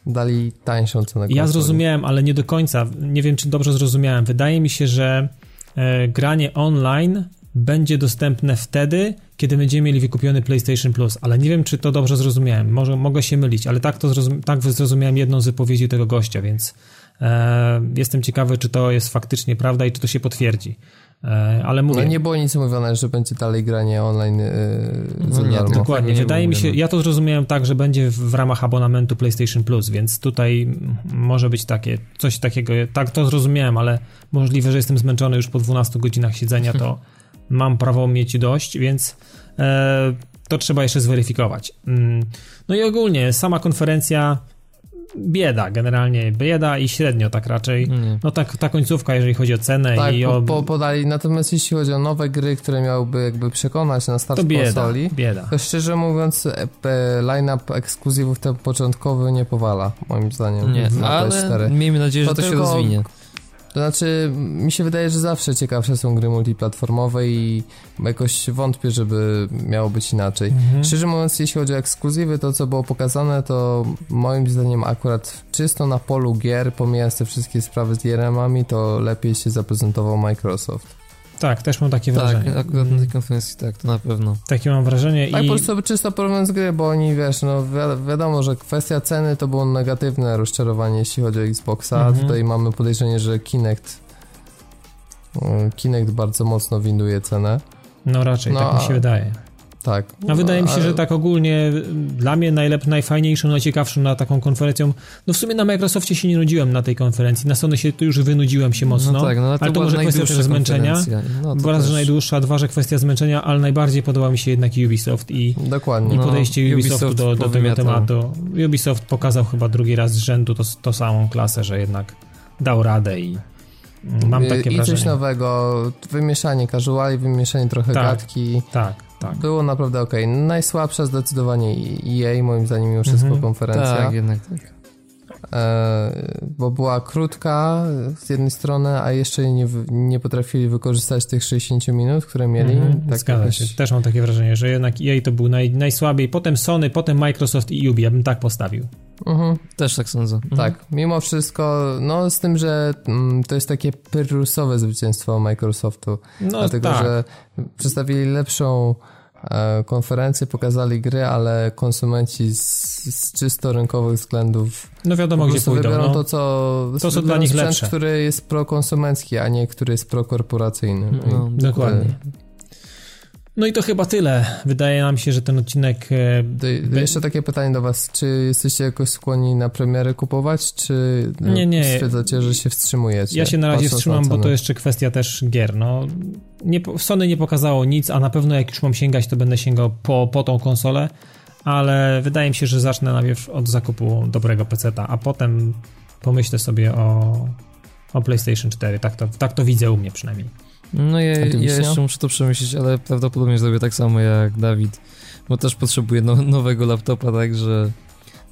dali tańszą cenę konsoli. Ja zrozumiałem, ale nie do końca, nie wiem, czy dobrze zrozumiałem. Wydaje mi się, że e, granie online będzie dostępne wtedy, kiedy będziemy mieli wykupiony PlayStation Plus, ale nie wiem, czy to dobrze zrozumiałem, może mogę się mylić, ale tak to zrozum- tak zrozumiałem jedną z wypowiedzi tego gościa, więc e, jestem ciekawy, czy to jest faktycznie prawda i czy to się potwierdzi. E, ale mówię, no nie było nic mówione, że będzie dalej granie online e, za nie, darmo. Dokładnie, nie wydaje mi się, ja to zrozumiałem tak, że będzie w ramach abonamentu PlayStation Plus, więc tutaj może być takie, coś takiego, tak to zrozumiałem, ale możliwe, że jestem zmęczony już po dwunastu godzinach siedzenia, to mam prawo mieć dość, więc e, to trzeba jeszcze zweryfikować. Mm. No i ogólnie sama konferencja bieda, generalnie bieda i średnio tak raczej. Mm. No tak, ta końcówka, jeżeli chodzi o cenę. Tak, i o... Po, podali, natomiast jeśli chodzi o nowe gry, które miałyby jakby przekonać na start to bieda, konsoli, bieda. To szczerze mówiąc line-up ekskluzywów ten początkowy nie powala, moim zdaniem. Nie, na ale miejmy nadzieję, że to, to się rozwinie. To znaczy, mi się wydaje, że zawsze ciekawsze są gry multiplatformowe i jakoś wątpię, żeby miało być inaczej. Mhm. Szczerze mówiąc, jeśli chodzi o ekskluzywy, to co było pokazane, to moim zdaniem akurat czysto na polu gier, pomijając te wszystkie sprawy z D R M-ami, to lepiej się zaprezentował Microsoft. Tak, też mam takie wrażenie. Tak, akurat na tej konferencji, tak, to na pewno. Takie mam wrażenie. Tak, i... po prostu czysto porównując gry, bo oni, wiesz, no wi- wiadomo, że kwestia ceny to było negatywne rozczarowanie, jeśli chodzi o Xboxa. Mhm. Tutaj mamy podejrzenie, że Kinect Kinect bardzo mocno winduje cenę. No raczej, no, tak mi się a... wydaje. Tak. A wydaje mi się, że tak ogólnie dla mnie najlep- najfajniejszą, najciekawszą na taką konferencją, no w sumie na Microsoftie się nie nudziłem na tej konferencji, na Sony się tu już wynudziłem się mocno, no tak, no ale to, to może kwestia też zmęczenia, no to raz, też... że najdłuższa, dwa, że kwestia zmęczenia, ale najbardziej podoba mi się jednak Ubisoft i, Dokładnie. i podejście no, Ubisoftu Ubisoft do, do tego tematu. Ubisoft pokazał chyba drugi raz z rzędu to, to samą klasę, że jednak dał radę i mam takie I wrażenie. I coś nowego, wymieszanie casuali, wymieszanie trochę tak, gadki. Tak. Tak. Było naprawdę okej. Okay. Najsłabsza zdecydowanie E A, moim zdaniem, mimo wszystko mhm, konferencja. Tak, jednak tak. E, bo była krótka z jednej strony, a jeszcze nie, nie potrafili wykorzystać tych sześćdziesięciu minut, które mieli. Mhm, tak zgadza jakoś... się. Też mam takie wrażenie, że jednak E A to był naj, najsłabiej. Potem Sony, potem Microsoft i Ubi. Ja bym tak postawił. Mhm. Też tak sądzę. Mhm. Tak, mimo wszystko, no z tym, że mm, to jest takie pyrrusowe zwycięstwo Microsoftu. No, dlatego, tak. że przedstawili lepszą e, konferencję, pokazali gry, ale konsumenci z, z czysto rynkowych względów no wiadomo, gdzie pójdą, wybiorą no. to, co, to, co dla nich sprzęt, lepsze. Który jest prokonsumencki, a nie który jest prokorporacyjny. No, no, dokładnie. E, No i to chyba tyle. Wydaje nam się, że ten odcinek... By... Jeszcze takie pytanie do was. Czy jesteście jakoś skłonni na premierę kupować, czy nie, nie. stwierdzacie, że się wstrzymujecie? Ja się na razie wstrzymam, na bo to jeszcze kwestia też gier. No, nie, Sony nie pokazało nic, a na pewno jak już mam sięgać, to będę sięgał po, po tą konsolę, ale wydaje mi się, że zacznę najpierw od zakupu dobrego peceta, a potem pomyślę sobie o, o PlayStation cztery. Tak to, tak to widzę u mnie przynajmniej. No ja, ja jeszcze muszę to przemyśleć, ale prawdopodobnie zrobię tak samo jak Dawid, bo też potrzebuję no, nowego laptopa, także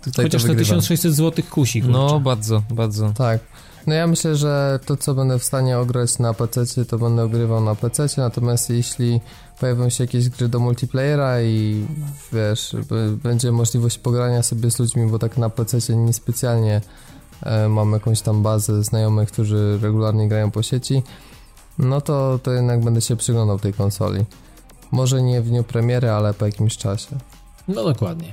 tutaj chociaż to wygrywa. tysiąc sześćset złotych kusi. Kurczę. No bardzo, bardzo. Tak. No ja myślę, że to co będę w stanie ograć na pececie, to będę ogrywał na pececie, natomiast jeśli pojawią się jakieś gry do multiplayera i wiesz, b- będzie możliwość pogrania sobie z ludźmi, bo tak na pececie niespecjalnie e, mam jakąś tam bazę znajomych, którzy regularnie grają po sieci, no to, to jednak będę się przyglądał tej konsoli. Może nie w dniu premiery, ale po jakimś czasie. No dokładnie.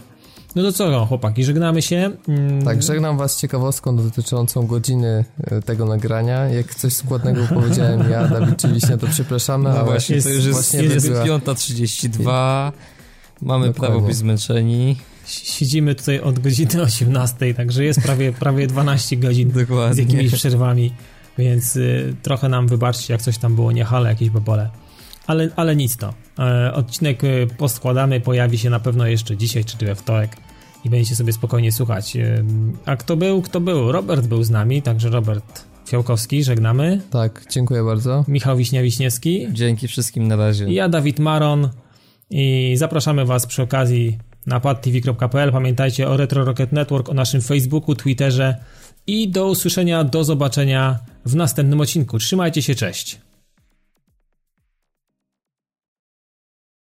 No to co, chłopaki, żegnamy się. Mm. Tak, żegnam was z ciekawostką dotyczącą godziny tego nagrania. Jak coś składnego powiedziałem ja, Dawid czy Wiśnia, to przepraszamy. No a właśnie, jest, to już jest, jest piąta trzydzieści dwa. Mamy dokładnie. Prawo być zmęczeni. Siedzimy tutaj od godziny osiemnastej, także jest prawie, prawie dwanaście godzin dokładnie. Z jakimiś przerwami. Więc y, trochę nam wybaczcie, jak coś tam było niehale, jakieś bobole. Ale, ale nic to. E, odcinek y, poskładamy, pojawi się na pewno jeszcze dzisiaj, czy we wtorek i będziecie sobie spokojnie słuchać. E, a kto był? Kto był? Robert był z nami, także Robert, Fiałkowski, żegnamy. Tak, dziękuję bardzo. Michał Wiśnia-Wiśniewski. Dzięki wszystkim, na razie. I ja, Dawid Maron, i zapraszamy was przy okazji na pad t v kropka p l. Pamiętajcie o Retro Rocket Network, o naszym Facebooku, Twitterze i do usłyszenia, do zobaczenia w następnym odcinku. Trzymajcie się, cześć.